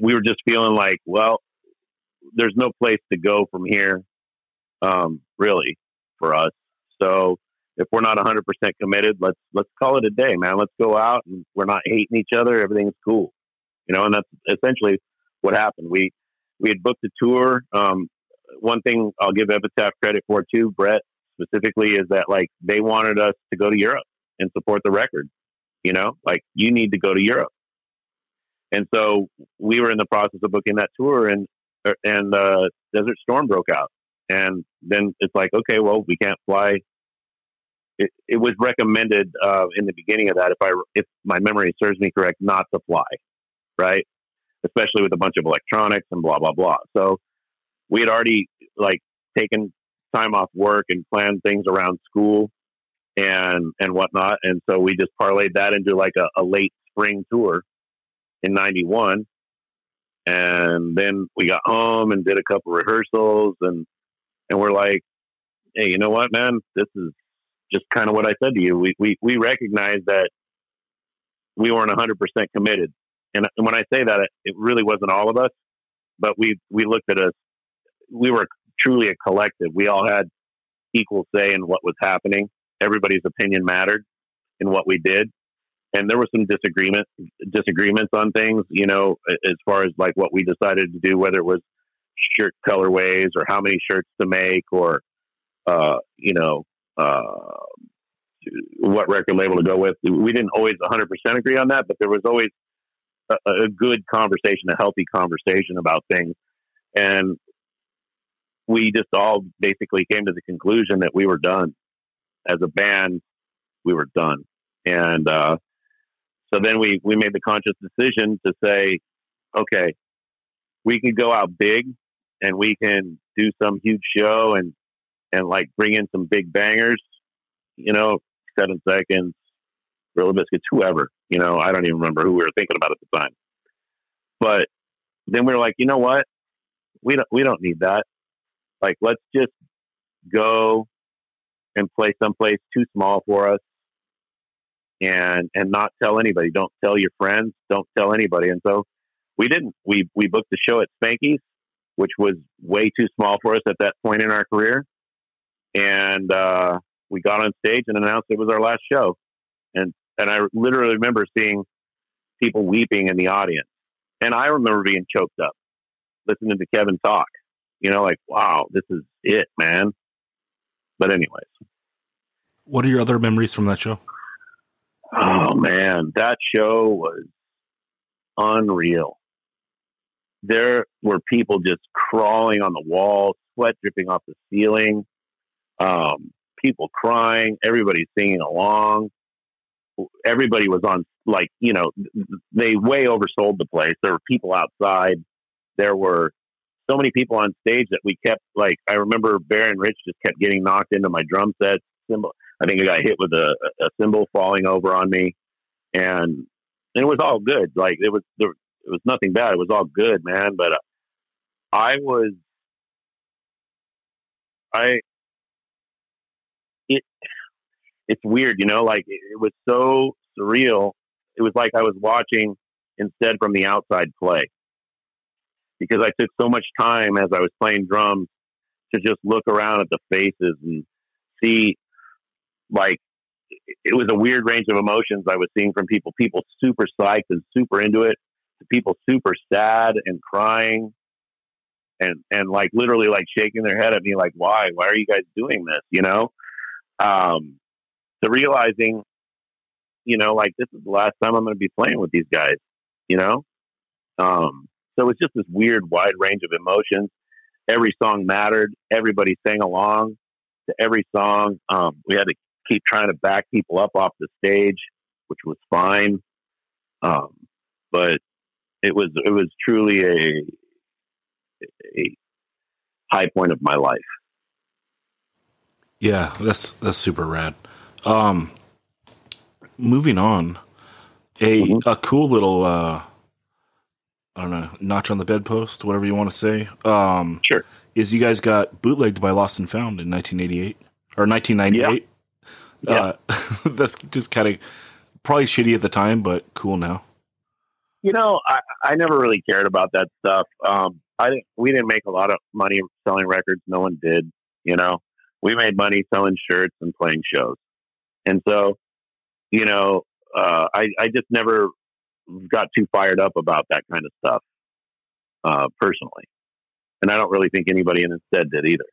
we were just feeling like, well, there's no place to go from here. Um, really for us. So if we're not a hundred percent committed, let's, let's call it a day, man. Let's go out, and we're not hating each other. Everything's cool, you know? And that's essentially what happened. We, we had booked a tour. Um, one thing I'll give Epitaph credit for too, Brett specifically, is that like they wanted us to go to Europe and support the record, you know, like you need to go to Europe. And so we were in the process of booking that tour, and, and, uh, Desert Storm broke out. And then it's like, okay, well, we can't fly. It, it was recommended uh, in the beginning of that, if I, if my memory serves me correct, not to fly, right? especially with a bunch of electronics and blah, blah, blah. So we had already like taken time off work and planned things around school and, and whatnot. And so we just parlayed that into like a, a late spring tour in ninety-one. And then we got home and did a couple rehearsals and, and we're like, hey, you know what, man, this is just kind of what I said to you. We, we, we recognize that we weren't a hundred percent committed. And when I say that, it really wasn't all of us, but we, we looked at us, we were truly a collective. We all had equal say in what was happening. Everybody's opinion mattered in what we did. And there were some disagreement, disagreements on things, you know, as far as like what we decided to do, whether it was shirt colorways or how many shirts to make or, uh, you know, uh, what record label to go with. We didn't always one hundred percent agree on that, but there was always a, a good conversation, a healthy conversation about things. And we just all basically came to the conclusion that we were done. As a band, we were done. And, uh, so then we, we made the conscious decision to say, okay, we can go out big and we can do some huge show and, and like bring in some big bangers, you know, Seven Seconds, Gorilla Biscuits, whoever, you know, I don't even remember who we were thinking about at the time. But then we were like, you know what? We don't, we don't need that. Like, let's just go and play someplace too small for us. And, and not tell anybody. Don't tell your friends. Don't tell anybody. And so we didn't. We we booked the show at Spanky's, which was way too small for us at that point in our career. And uh, we got on stage and announced it was our last show. And and I literally remember seeing people weeping in the audience. And I remember being choked up, listening to Kevin talk. You know, like, wow, this is it, man. But anyways. What are your other memories from that show? Oh man, that show was unreal. There were people just crawling on the wall, sweat dripping off the ceiling, um, people crying, everybody singing along. Everybody was on, like, you know, they way oversold the place. There were people outside. There were so many people on stage that we kept, like, I remember Barry and Rich just kept getting knocked into my drum sets, cymbal. I think I got hit with a, a cymbal falling over on me, and, and it was all good. Like it was, there, it was nothing bad. It was all good, man. But uh, I was, I, it, it's weird, you know, like it, it was so surreal. It was like I was watching Instead from the outside play, because I took so much time as I was playing drums to just look around at the faces and see. Like, it was a weird range of emotions I was seeing from people. People super psyched and super into it, to people super sad and crying and, and like literally like shaking their head at me like, why? Why are you guys doing this? You know? Um, to realizing, you know, like this is the last time I'm going to be playing with these guys, you know? Um, so it's just this weird wide range of emotions. Every song mattered. Everybody sang along to every song. Um, we had to keep trying to back people up off the stage, which was fine. Um, but it was, it was truly a, a high point of my life. Yeah, that's, that's super rad. Um, moving on, a, mm-hmm. a cool little, uh, I don't know, notch on the bedpost, whatever you want to say. Um, sure. Is you guys got bootlegged by Lost and Found in nineteen eighty-eight or nineteen ninety-eight. Yeah. Yeah. Uh, that's just kind of probably shitty at the time, but cool now. You know, I, I never really cared about that stuff. Um, I didn't, we didn't make a lot of money selling records. No one did, you know, we made money selling shirts and playing shows. And so, you know, uh, I, I just never got too fired up about that kind of stuff, uh, personally. And I don't really think anybody in Instead did either.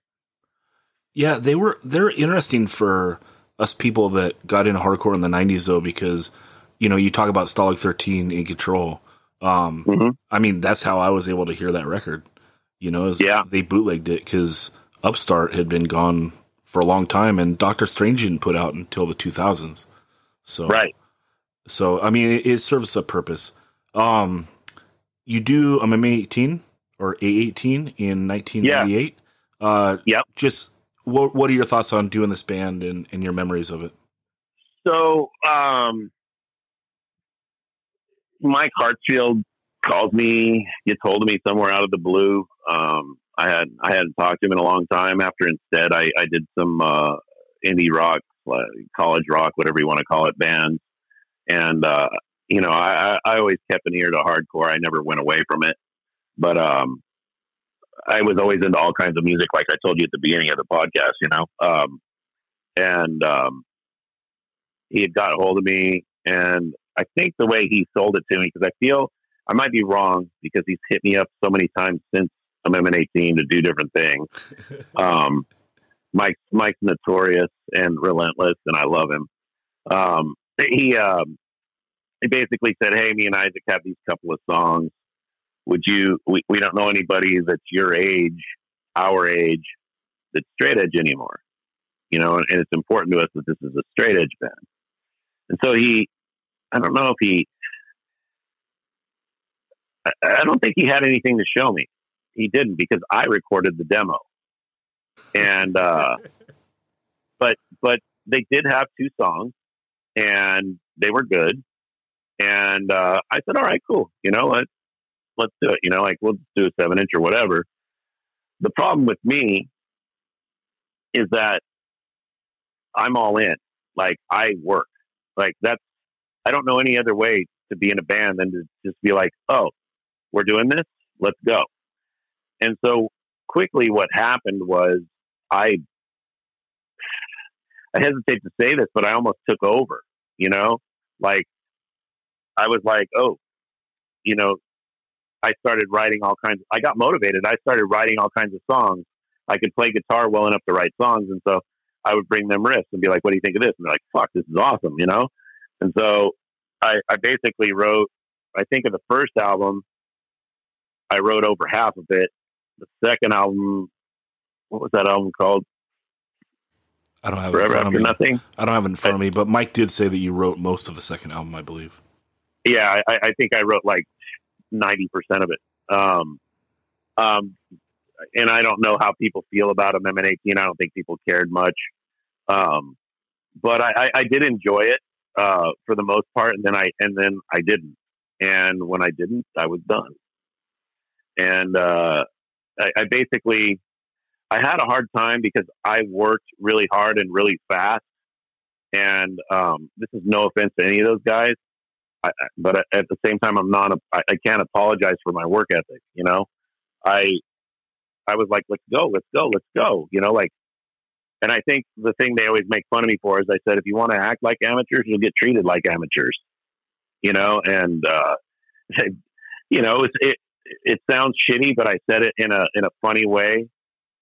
Yeah. They were, they're interesting for us people that got into hardcore in the nineties though, because, you know, you talk about Stalag thirteen in Control. Um, mm-hmm. I mean, that's how I was able to hear that record, you know, is yeah. They bootlegged it because Upstart had been gone for a long time and Doctor Strange didn't put out until the two thousands. So, right. So, I mean, it, it serves a purpose. Um, you do M M A eighteen or A eighteen in nineteen ninety-eight. Yeah. Uh, yep. Just what what are your thoughts on doing this band and, and your memories of it? So um, Mike Hartsfield calls me, gets hold of me somewhere out of the blue. Um, I had I hadn't talked to him in a long time. After Instead, I, I did some uh, indie rock, uh, college rock, whatever you want to call it, bands. And uh, you know, I, I always kept an ear to hardcore. I never went away from it, but um, I was always into all kinds of music, like I told you at the beginning of the podcast. You know, um, and um, he had got a hold of me, and I think the way he sold it to me, because I feel I might be wrong, because he's hit me up so many times since M M A eighteen to do different things. um, Mike, Mike's notorious and relentless, and I love him. Um, he, um, he basically said, "Hey, me and Isaac have these couple of songs. Would you, we, we don't know anybody that's your age, our age, that's straight edge anymore. You know, and, and it's important to us that this is a straight edge band." And so he, I don't know if he, I, I don't think he had anything to show me. He didn't, because I recorded the demo. And, uh, but, but they did have two songs, and they were good. And, uh, I said, "All right, cool. You know, let's, let's do it. You know, like, we'll do a seven inch or whatever." The problem with me is that I'm all in. Like, I work. Like, that's, I don't know any other way to be in a band than to just be like, "Oh, we're doing this. Let's go." And so quickly what happened was I, I hesitate to say this, but I almost took over, you know, like I was like, oh, you know, I started writing all kinds. I got motivated. I started writing all kinds of songs. I could play guitar well enough to write songs. And so I would bring them riffs and be like, "What do you think of this?" And they're like, "Fuck, this is awesome," you know? And so I, I basically wrote, I think of the first album, I wrote over half of it. The second album, what was that album called? I don't have Forever it in front After of me. Nothing? I don't have it in front I, of me, but Mike did say that you wrote most of the second album, I believe. Yeah, I, I think I wrote like ninety percent of it. Um, um, and I don't know how people feel about M M A eighteen. I don't think people cared much. Um, but I, I, I did enjoy it uh, for the most part, and then I and then I didn't. And when I didn't, I was done. And uh, I, I basically, I had a hard time because I worked really hard and really fast. And um, this is no offense to any of those guys, I, but at the same time, I'm not. A, I, I can't apologize for my work ethic. You know, I, I was like, "Let's go, let's go, let's go." You know, like, and I think the thing they always make fun of me for is I said, "If you want to act like amateurs, you'll get treated like amateurs." You know, and uh, you know, it's it. It sounds shitty, but I said it in a in a funny way.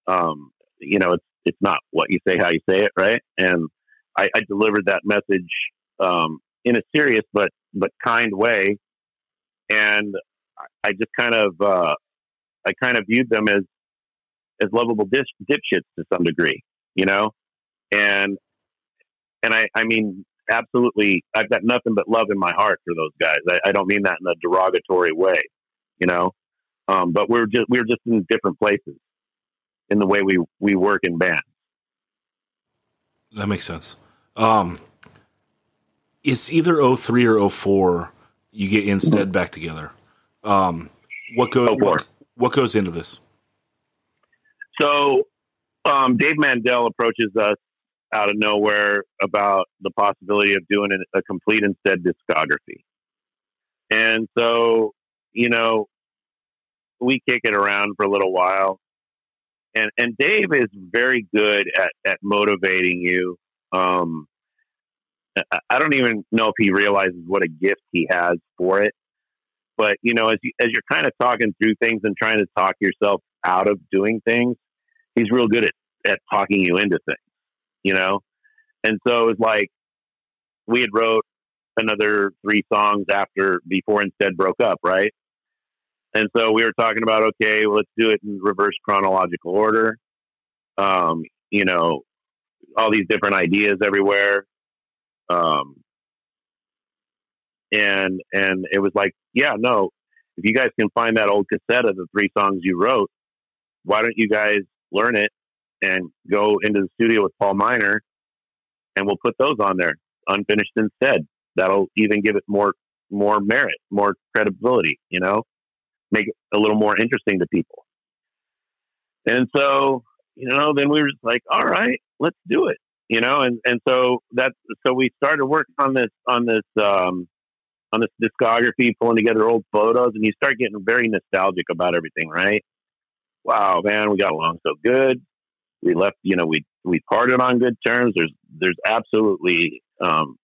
Um, you know, it's it's not what you say, how you say it, right? And I, I delivered that message um, in a serious but but kind way. And I just kind of uh, I kind of viewed them as as lovable dip, dipshits to some degree, you know. And and I, I mean, absolutely, I've got nothing but love in my heart for those guys. I, I don't mean that in a derogatory way. You know, um, but we're just we're just in different places in the way we, we work in bands. That makes sense. Um, it's either oh three or oh four you get Instead back together. Um, what goes what, what goes into this? So um, Dave Mandel approaches us out of nowhere about the possibility of doing a complete Instead discography, and so. You know, we kick it around for a little while, and and Dave is very good at, at motivating you. Um, I, I don't even know if he realizes what a gift he has for it, but you know, as you, as you're kind of talking through things and trying to talk yourself out of doing things, he's real good at, at talking you into things, you know? And so it's like, we had wrote another three songs after before Instead broke up, right? And so we were talking about, okay, well, let's do it in reverse chronological order. Um, you know, all these different ideas everywhere. Um, and and it was like, yeah, no, if you guys can find that old cassette of the three songs you wrote, why don't you guys learn it and go into the studio with Paul Minor and we'll put those on there, unfinished instead. That'll even give it more, more merit, more credibility, you know, make it a little more interesting to people. And so, you know, then we were just like, all right, let's do it, you know? And, and so that's, so we started working on this, on this, um, on this discography, pulling together old photos, and you start getting very nostalgic about everything, right? Wow, man, we got along so good. We left, you know, we, we parted on good terms. There's, there's absolutely, um,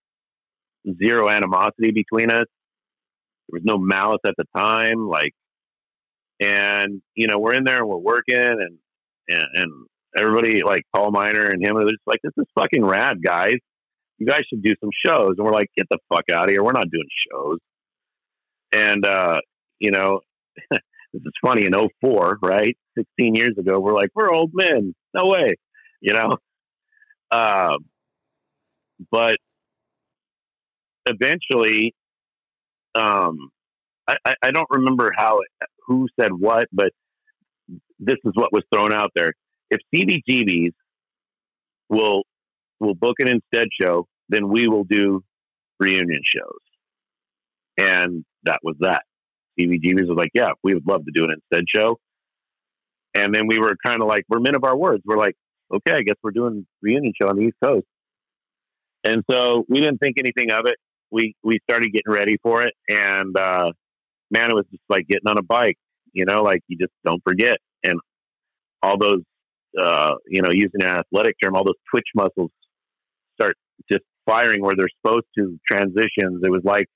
zero animosity between us. There was no malice at the time. Like, and, you know, we're in there and we're working and, and, and everybody like Paul Minor and him, they're just like, this is fucking rad, guys. You guys should do some shows. And we're like, get the fuck out of here. We're not doing shows. And, uh, you know, this is funny in oh four, right? sixteen years ago, we're like, we're old men. No way. You know? Uh, but eventually, um, I, I, I don't remember how, it, who said what, but this is what was thrown out there. If C B G Bs will, will book an Instead show, then we will do reunion shows. And that was that. C B G Bs was like, yeah, we would love to do an Instead show. And then we were kind of like, we're men of our words. We're like, okay, I guess we're doing reunion show on the East Coast. And so we didn't think anything of it. We, we started getting ready for it. And, uh, man, it was just like getting on a bike, you know, like you just don't forget. And all those, uh, you know, using an athletic term, all those twitch muscles start just firing where they're supposed to, transitions. It was like,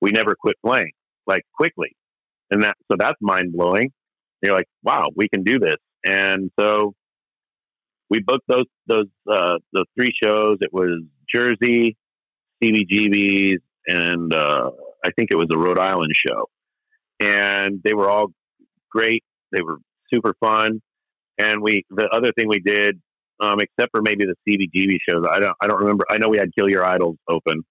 we never quit playing, like quickly. And that, so that's mind blowing. You're like, wow, we can do this. And so we booked those, those, uh, the three shows. It was Jersey, C B G Bs, and uh, I think it was a Rhode Island show. And they were all great. They were super fun. And we, the other thing we did, um, except for maybe the C B G B shows, I don't, I don't remember. I know we had Kill Your Idols open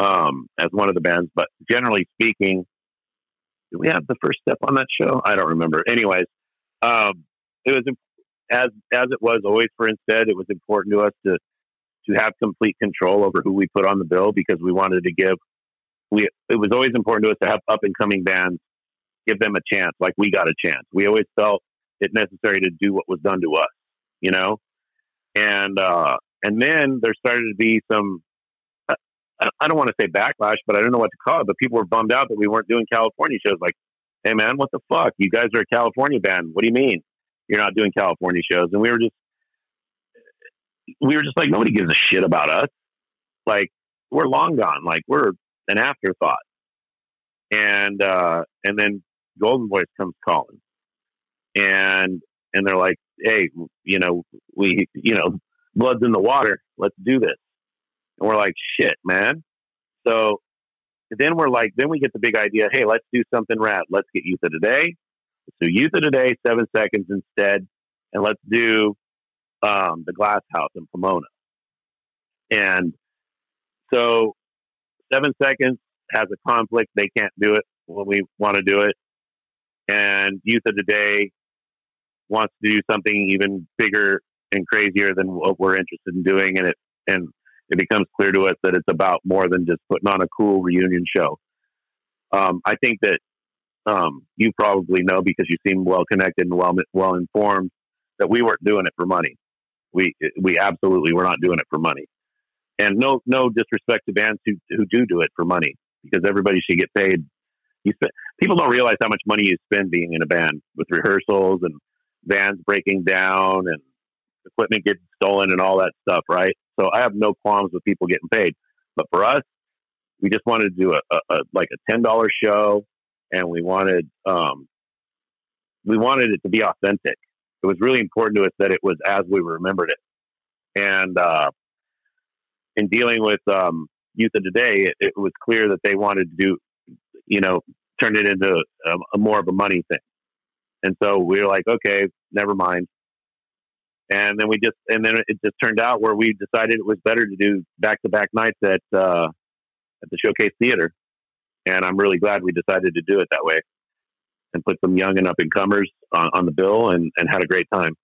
um, as one of the bands, but generally speaking, did we have the first step on that show? I don't remember. Anyways, um, it was as as it was always for Instead. It was important to us to to have complete control over who we put on the bill, because we wanted to give, we, it was always important to us to have up and coming bands, give them a chance. Like we got a chance. We always felt it necessary to do what was done to us, you know? And, uh, and then there started to be some, I, I don't want to say backlash, but I don't know what to call it, but people were bummed out that we weren't doing California shows. Like, hey man, what the fuck? You guys are a California band. What do you mean you're not doing California shows? And we were just, we were just like, nobody gives a shit about us. Like we're long gone. Like we're an afterthought. And, uh, and then Golden Voice comes calling and, and they're like, hey, you know, we, you know, blood's in the water. Let's do this. And we're like, shit, man. So then we're like, then we get the big idea. Hey, let's do something rad. Let's get Youth of Today. Let's do Youth of Today, Seven Seconds Instead. And let's do, Um, the Glass House in Pomona. And so Seven Seconds has a conflict. They can't do it when we want to do it. And Youth of Today wants to do something even bigger and crazier than what we're interested in doing. And it, and it becomes clear to us that it's about more than just putting on a cool reunion show. Um, I think that um, you probably know, because you seem well connected and well, well informed, that we weren't doing it for money. We we absolutely were not doing it for money. And no no disrespect to bands who who do do it for money, because everybody should get paid. You spend, people don't realize how much money you spend being in a band, with rehearsals and vans breaking down and equipment getting stolen and all that stuff, right? So I have no qualms with people getting paid. But for us, we just wanted to do a, a, a like a ten dollar show, and we wanted um, we wanted it to be authentic. It was really important to us that it was as we remembered it. And uh, in dealing with um, Youth of Today, it, it was clear that they wanted to do, you know, turn it into a, a more of a money thing. And so we were like, okay, never mind. And then we just, and then it just turned out where we decided it was better to do back-to-back nights at uh, at the Showcase Theater. And I'm really glad we decided to do it that way. and put some young and up and comers on, on the bill, and, and had a great time.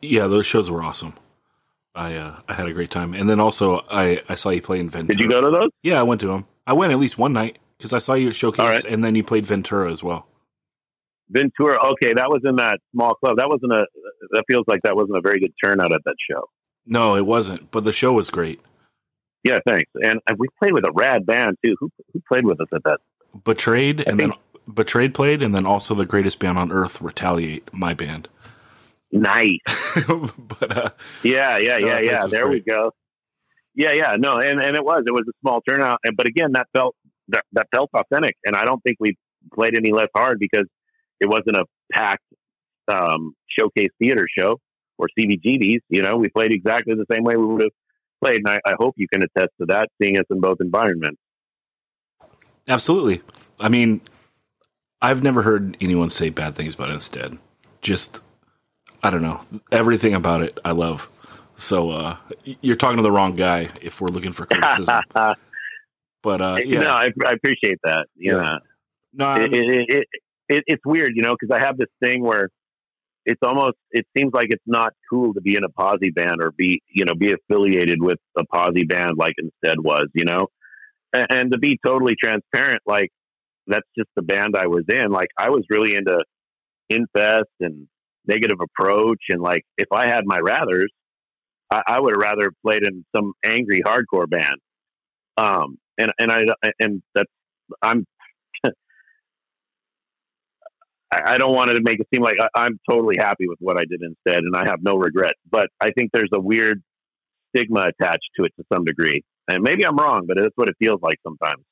Yeah, those shows were awesome. I uh, I had a great time. And then also I, I saw you play in Ventura. Did you go to those? Yeah, I went to them. I went at least one night because I saw you at Showcase, right. And then you played Ventura as well. Ventura, okay, that was in that small club. That wasn't a. That feels like that wasn't a very good turnout at that show. No, it wasn't. But the show was great. Yeah, thanks. And we played with a rad band too. Who, who played with us at that? Betrayed, I and think, then Betrayed played, and then also the greatest band on earth, Retaliate, my band. Nice. but uh, yeah, yeah, yeah, yeah. There great. we go. Yeah, yeah. No, and, and it was it was a small turnout, and but again, that felt that, that felt authentic, and I don't think we played any less hard because it wasn't a packed um, Showcase theater show or C B G Bs. You know, we played exactly the same way we would have played, and I, I hope you can attest to that, seeing us in both environments. Absolutely. I mean, I've never heard anyone say bad things about it Instead. Just, I don't know, everything about it I love. So uh, you're talking to the wrong guy if we're looking for criticism. but uh, yeah. No, I, I appreciate that. You yeah. know. No, I mean, it, it, it, it, it's weird, you know, because I have this thing where it's almost, it seems like it's not cool to be in a posse band or be, you know, be affiliated with a posse band like Instead was, you know? And, and to be totally transparent, like, that's just the band I was in. Like, I was really into Infest and Negative Approach. And like, if I had my rathers, I, I would have rather played in some angry hardcore band. Um, and, and I, and that's, I'm, I don't want to make it seem like I'm totally happy with what I did Instead, and I have no regret. But I think there's a weird stigma attached to it to some degree. And maybe I'm wrong, but that's what it feels like sometimes.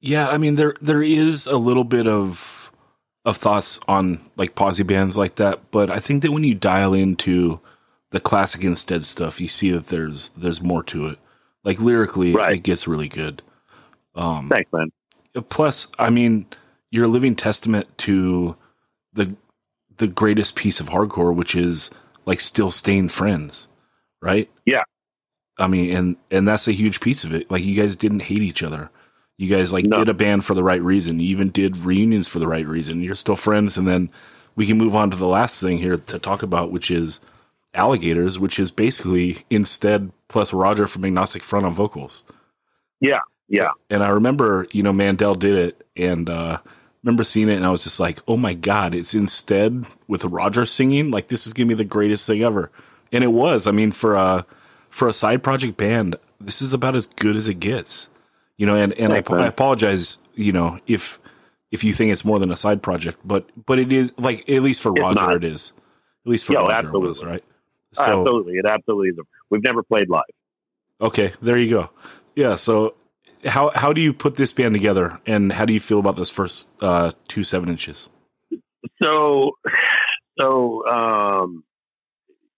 Yeah, I mean, there there is a little bit of of thoughts on like posse bands like that. But I think that when you dial into the classic Instead stuff, you see that there's there's more to it. Like lyrically, right. It gets really good. Um, Thanks, man. Plus, I mean... you're a living testament to the the greatest piece of hardcore, which is like still staying friends, right? Yeah. I mean, and, and that's a huge piece of it. Like, you guys didn't hate each other. You guys like no. did a band for the right reason. You even did reunions for the right reason. You're still friends. And then we can move on to the last thing here to talk about, which is Alligators, which is basically Instead plus Roger from Agnostic Front on vocals. Yeah. Yeah. And I remember, you know, Mandel did it, and uh, remember seeing it, and I was just like, oh my God, it's Instead with Roger singing. Like, this is going to be the greatest thing ever. And it was. I mean, for a, for a side project band, this is about as good as it gets, you know, and, and I, I apologize, you know, if, if you think it's more than a side project, but, but it is, like, at least for it's Roger, not. It is. At least for Yo, Roger, absolutely. It was, right? So, absolutely. It absolutely is. We've never played live. Okay. There you go. Yeah. So, How how do you put this band together, and how do you feel about those first uh, two seven inches? So, so um,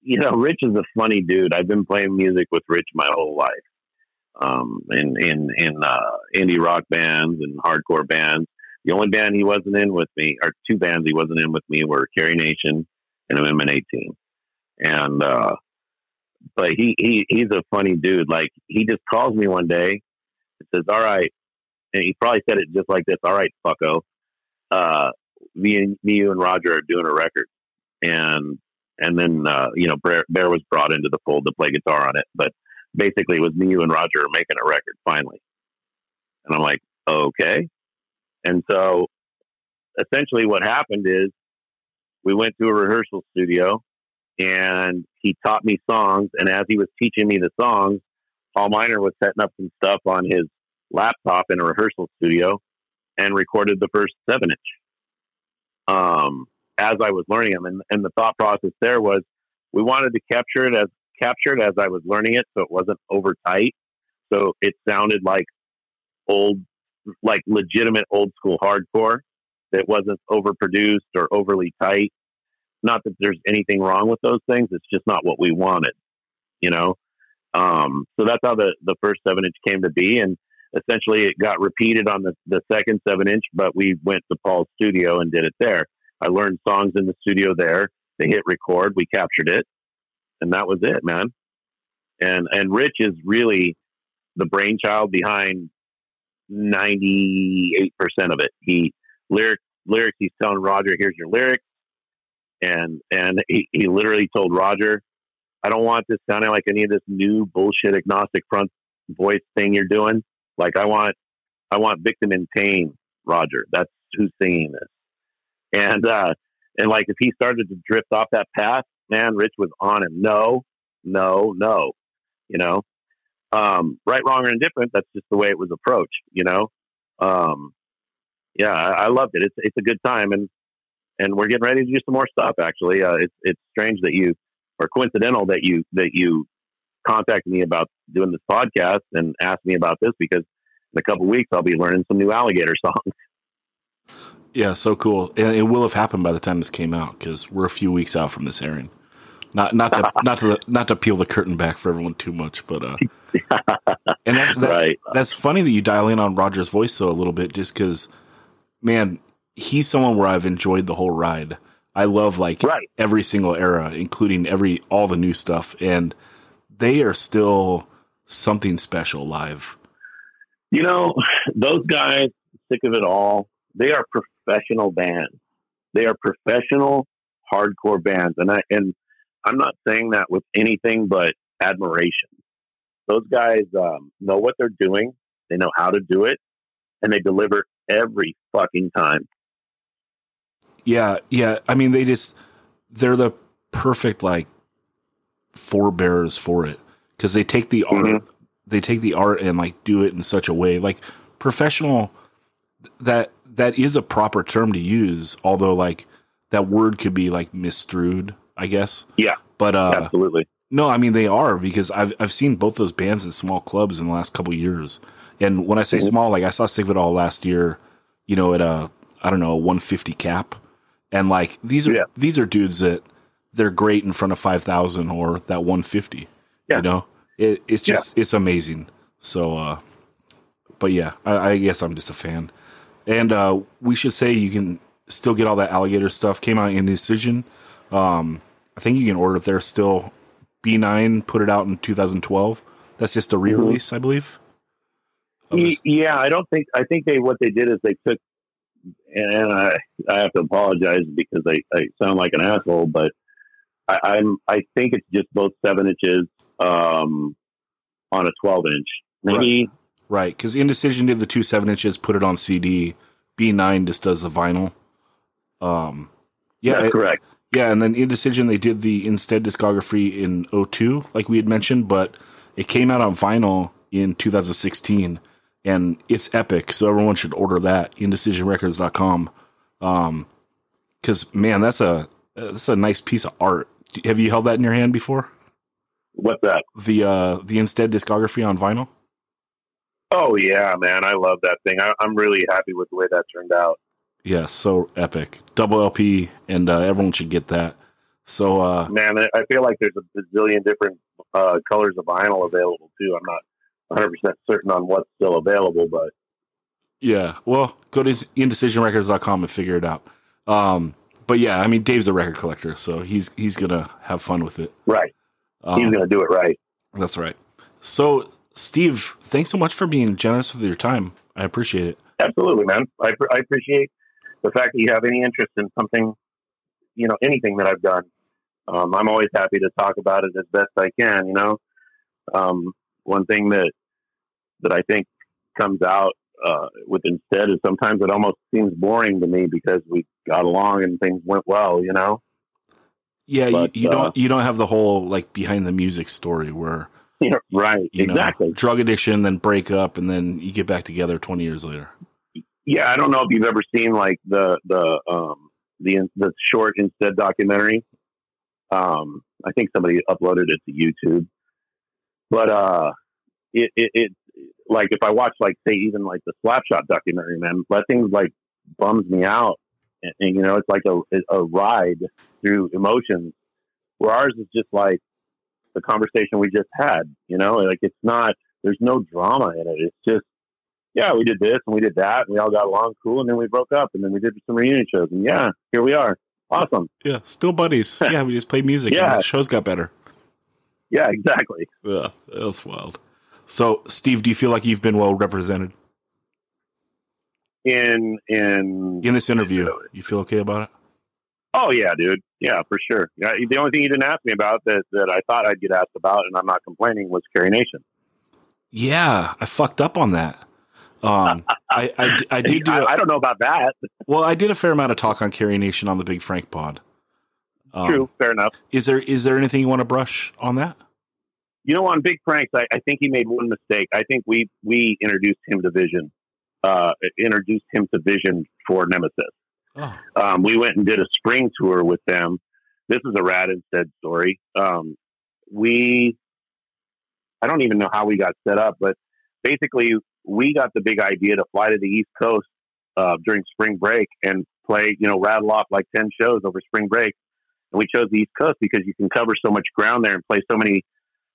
you know, Rich is a funny dude. I've been playing music with Rich my whole life, um, in in in uh, indie rock bands and hardcore bands. The only band he wasn't in with me, or two bands he wasn't in with me, were Carrie Nation and M M A eighteen, and uh, but he, he he's a funny dude. Like, he just calls me one day. It says, all right, and he probably said it just like this, all right, fucko, uh, me and me, you and Roger are doing a record. And and then, uh, you know, Bear, Bear was brought into the fold to play guitar on it. But basically it was me, you and Roger are making a record, finally. And I'm like, okay. And so essentially what happened is we went to a rehearsal studio, and he taught me songs. And as he was teaching me the songs, Paul Miner was setting up some stuff on his laptop in a rehearsal studio and recorded the first seven inch um, as I was learning them. And, and the thought process there was we wanted to capture it as captured as I was learning it. So it wasn't over tight. So it sounded like old, like legitimate old school hardcore that wasn't overproduced or overly tight. Not that there's anything wrong with those things. It's just not what we wanted, you know? Um, so that's how the, the first seven inch came to be. And essentially it got repeated on the, the second seven inch, but we went to Paul's studio and did it there. I learned songs in the studio there. They hit record, we captured it, and that was it, man. And, and Rich is really the brainchild behind ninety-eight percent of it. He, lyrics, lyrics. He's telling Roger, here's your lyrics. And, and he, he literally told Roger, I don't want this sounding like any of this new bullshit Agnostic Front voice thing you're doing. Like I want, I want Victim in Pain, Roger. That's who's singing this. And, uh, and like, if he started to drift off that path, man, Rich was on him. No, no, no. You know, um, right, wrong, or indifferent. That's just the way it was approached, you know? Um, yeah, I, I loved it. It's, it's a good time. And, and we're getting ready to do some more stuff. Actually, uh, it's, it's strange that you, or coincidental that you, that you contacted me about doing this podcast and asked me about this, because in a couple of weeks I'll be learning some new Alligator songs. Yeah, so cool, and it will have happened by the time this came out because we're a few weeks out from this airing. Not not to not to not to peel the curtain back for everyone too much, but uh, and that's that, right. That's funny that you dial in on Roger's voice though a little bit, just because, man, he's someone where I've enjoyed the whole ride. I love like right. every single era, including every all the new stuff, and they are still something special live. You know, those guys, sick of it all. They are professional bands. They are professional hardcore bands. And I, and I'm not saying that with anything but admiration. Those guys um, know what they're doing. They know how to do it, and they deliver every fucking time. Yeah. Yeah. I mean, they just, they're the perfect, like, forebearers for it. Cause they take the art, mm-hmm. they take the art and like do it in such a way, like professional, that, that is a proper term to use, although like that word could be like misconstrued, I guess. Yeah, but uh, absolutely. No, I mean they are, because I've I've seen both those bands in small clubs in the last couple of years. And when I say mm-hmm. small, like I saw Sick of It All last year, you know, at a I don't know a one fifty cap, and like these are yeah. these are dudes that they're great in front of five thousand or that one fifty. Yeah. You know, it, it's just yeah. it's amazing. So, uh, but yeah, I, I guess I'm just a fan. And uh, we should say you can still get all that Alligator stuff. Came out in Indecision. Um, I think you can order it there still. B nine put it out in two thousand twelve. That's just a re-release, mm-hmm. I believe. Yeah, I don't think. I think they what they did is they took, and I I have to apologize because I, I sound like an asshole, but I, I'm I think it's just both seven inches um, on a twelve inch, maybe. Right. Right, because Indecision did the two seven inches, put it on C D. B nine just does the vinyl. Um, yeah, it, correct. Yeah, and then Indecision, they did the Instead discography in oh two, like we had mentioned, but it came out on vinyl in two thousand sixteen, and it's epic, so everyone should order that, indecision records dot com. Um, because, man, that's a that's a nice piece of art. Have you held that in your hand before? What's that? The uh, the Instead discography on vinyl? Oh yeah, man! I love that thing. I, I'm really happy with the way that turned out. Yeah, so epic. Double L P, and uh, everyone should get that. So, uh, man, I feel like there's a bazillion different uh, colors of vinyl available too. I'm not one hundred percent certain on what's still available, but yeah. Well, go to indecision records dot com and figure it out. Um, but yeah, I mean, Dave's a record collector, so he's he's gonna have fun with it. Right. Um, he's gonna do it right. That's right. So. Steve, thanks so much for being generous with your time. I appreciate it. Absolutely, man. I, I appreciate the fact that you have any interest in something, you know, anything that I've done. Um, I'm always happy to talk about it as best I can, you know. Um, one thing that that I think comes out uh, with Instead is sometimes it almost seems boring to me because we got along and things went well, you know. Yeah, but, you, you, uh, don't, you don't have the whole, like, behind the music story where... Yeah, right. You exactly. Know, drug addiction, then break up, and then you get back together twenty years later. Yeah, I don't know if you've ever seen like the the um, the the short Instead documentary. Um, I think somebody uploaded it to YouTube. But uh, it, it it like if I watch like say even like the Slapshot documentary, man, that thing like bums me out, and, and you know it's like a a ride through emotions, where ours is just like. The conversation we just had, you know, like it's not, there's no drama in it. It's just, yeah, we did this and we did that and we all got along cool. And then we broke up and then we did some reunion shows and yeah, here we are. Awesome. Yeah. Still buddies. Yeah. We just played music yeah. and the shows got better. Yeah, exactly. Yeah. That's wild. So Steve, do you feel like you've been well represented? in in in this interview. You, know, you feel okay about it? Oh yeah, dude. Yeah, for sure. Yeah, the only thing you didn't ask me about that that I thought I'd get asked about, and I'm not complaining, was Carrie Nation. Yeah, I fucked up on that. Um, I, I, I do. do a, I, I don't know about that. Well, I did a fair amount of talk on Carrie Nation on the Big Frank pod. Um, True, fair enough. Is there is there anything you want to brush on that? You know, on Big Frank's, I, I think he made one mistake. I think we we introduced him to Vision, uh, introduced him to Vision for Nemesis. Oh. Um, we went and did a spring tour with them. This is a Rad Instead story. Um, we, I don't even know how we got set up, but basically we got the big idea to fly to the East Coast uh, during spring break and play, you know, rattle off like ten shows over spring break. And we chose the East Coast because you can cover so much ground there and play so many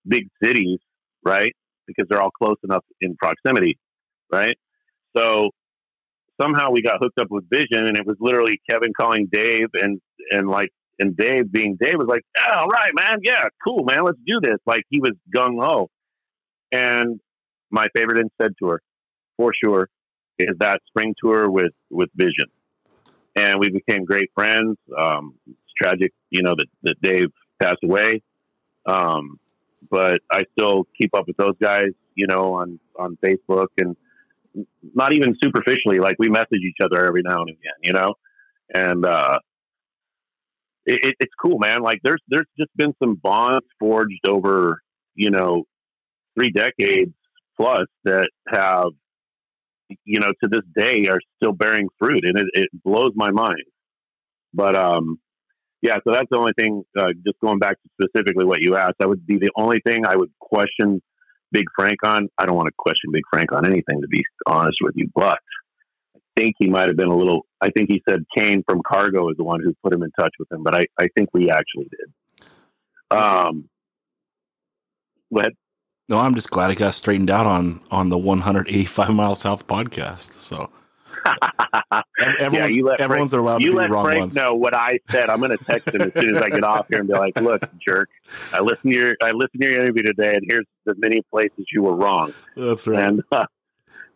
big cities, right? Because they're all close enough in proximity, right? So somehow we got hooked up with Vision, and it was literally Kevin calling Dave, and and like and Dave being Dave was like, oh, all right, man, yeah, cool, man, let's do this. Like he was gung ho. And my favorite Instead tour, for sure, is that spring tour with with Vision, and we became great friends. Um, it's tragic, you know, that that Dave passed away, um, but I still keep up with those guys, you know, on on Facebook and. Not even superficially, like we message each other every now and again, you know, and uh, it, it, it's cool, man. Like there's there's just been some bonds forged over, you know, three decades plus that have, you know, to this day are still bearing fruit, and it, it blows my mind. But um, yeah, so that's the only thing. Uh, just going back to specifically what you asked, that would be the only thing I would question Big Frank on. I don't want to question Big Frank on anything, to be honest with you, but I think he might have been a little, I think he said Kane from Cargo is the one who put him in touch with him, but I, I think we actually did. Um, go ahead. No, I'm just glad it got straightened out on, on the one eighty-five Mile South podcast. So everyone's, yeah, you let everyone's Frank, allowed to you be let wrong Frank ones. Know what I said. I'm going to text him as soon as I get off here and be like, "Look, jerk, I listened to your I listened to your interview today, and here's the many places you were wrong." That's right. And, uh,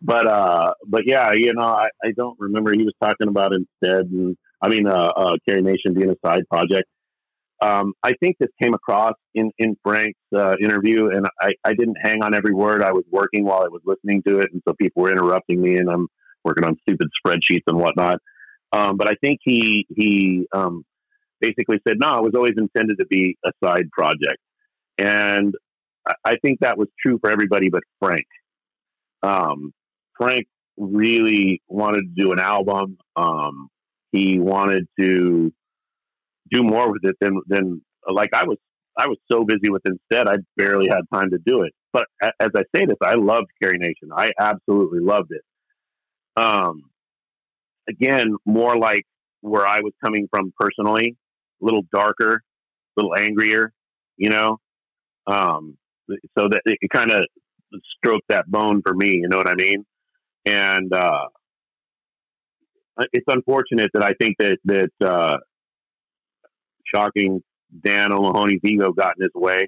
but uh, but yeah, you know, I, I don't remember. He was talking about Instead, and I mean, uh, uh, Carrie Nation being a side project. Um, I think this came across in in Frank's uh, interview, and I, I didn't hang on every word. I was working while I was listening to it, and so people were interrupting me, and I'm. working on stupid spreadsheets and whatnot. Um, but I think he, he um, basically said, no, it was always intended to be a side project. And I think that was true for everybody but Frank. Um, Frank really wanted to do an album. Um, he wanted to do more with it than, than like I was, I was so busy with Instead, I barely had time to do it. But as I say this, I loved Carrie Nation. I absolutely loved it. Um, again, more like where I was coming from personally, a little darker, a little angrier, you know? Um, so that it, it kind of stroked that bone for me, you know what I mean? And, uh, it's unfortunate that I think that, that, uh, shocking Dan O'Mahony's ego got in his way.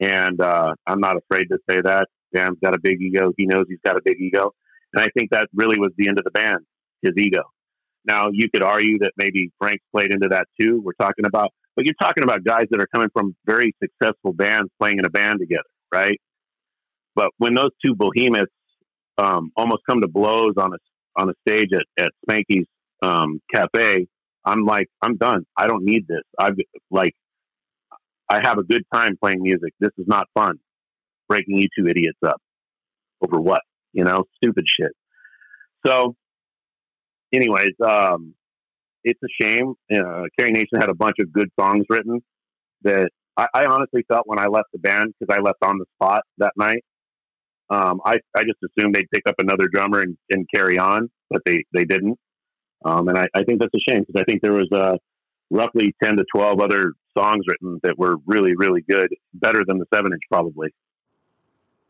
And, uh, I'm not afraid to say that. Dan's got a big ego. He knows he's got a big ego. And I think that really was the end of the band, his ego. Now, you could argue that maybe Frank played into that too, we're talking about. But you're talking about guys that are coming from very successful bands playing in a band together, right? But when those two behemoths um, almost come to blows on a, on a stage at, at Spanky's um, Cafe, I'm like, I'm done. I don't need this. I've like, I have a good time playing music. This is not fun. Breaking you two idiots up. Over what? You know, stupid shit. So anyways, um, it's a shame. Uh, Carrie Nation had a bunch of good songs written that I, I honestly felt when I left the band, because I left on the spot that night. Um, I, I just assumed they'd pick up another drummer and, and carry on, but they, they didn't. Um, and I, I think that's a shame, because I think there was uh, roughly ten to twelve other songs written that were really, really good, better than the seven inch probably.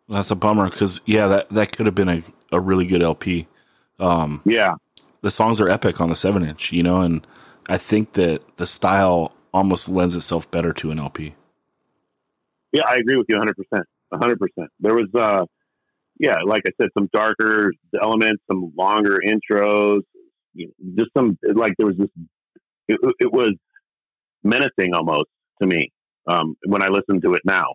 That's a bummer, because yeah, that, that could have been a, a really good L P. Um, yeah, the songs are epic on the seven inch, you know, and I think that the style almost lends itself better to an L P. Yeah, I agree with you one hundred percent. one hundred percent. There was uh, yeah, like I said, some darker elements, some longer intros, you know, just some, like there was this, it, it was menacing almost to me um, when I listen to it now.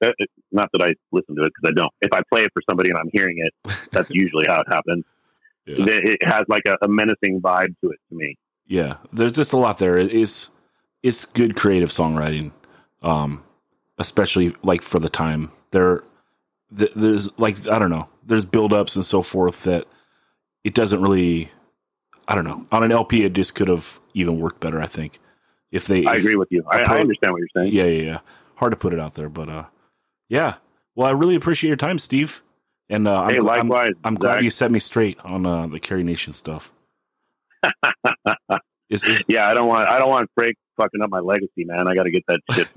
That, it, not that I listen to it because I don't. If I play it for somebody and I'm hearing it, that's usually how it happens. Yeah. It, it has like a, a menacing vibe to it to me. Yeah, there's just a lot there. It, it's it's good creative songwriting, um, especially like for the time. There, th- there's like I don't know. There's buildups and so forth that it doesn't really. I don't know. On an L P, it just could have even worked better. I think if they. I if, agree with you. I, I understand what you're saying. Yeah, yeah, yeah. Hard to put it out there, but uh, yeah. Well, I really appreciate your time, Steve. And uh, hey, I'm, likewise, I'm, I'm glad you set me straight on uh, the Carrie Nation stuff. Is, is, yeah, I don't want I don't want Frank fucking up my legacy, man. I got to get that shit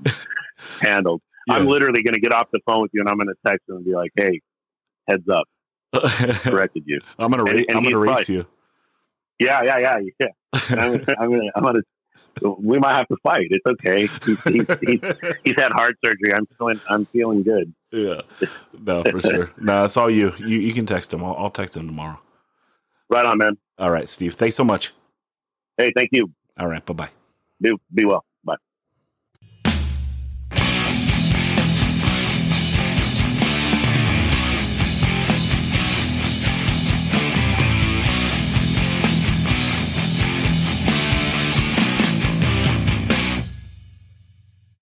handled. Yeah. I'm literally going to get off the phone with you, and I'm going to text him and be like, "Hey, heads up, corrected you. I'm going to ra- I'm going to race you." Yeah, yeah, yeah, yeah. I'm going I'm going to. We might have to fight. It's okay. He's, he's, he's, he's had heart surgery. I'm feeling I'm feeling good. Yeah, no, for sure. No, it's all you. You you can text him. I'll, I'll text him tomorrow. Right on, man. All right, Steve. Thanks so much. Hey, thank you. All right. Bye-bye. Be, be well.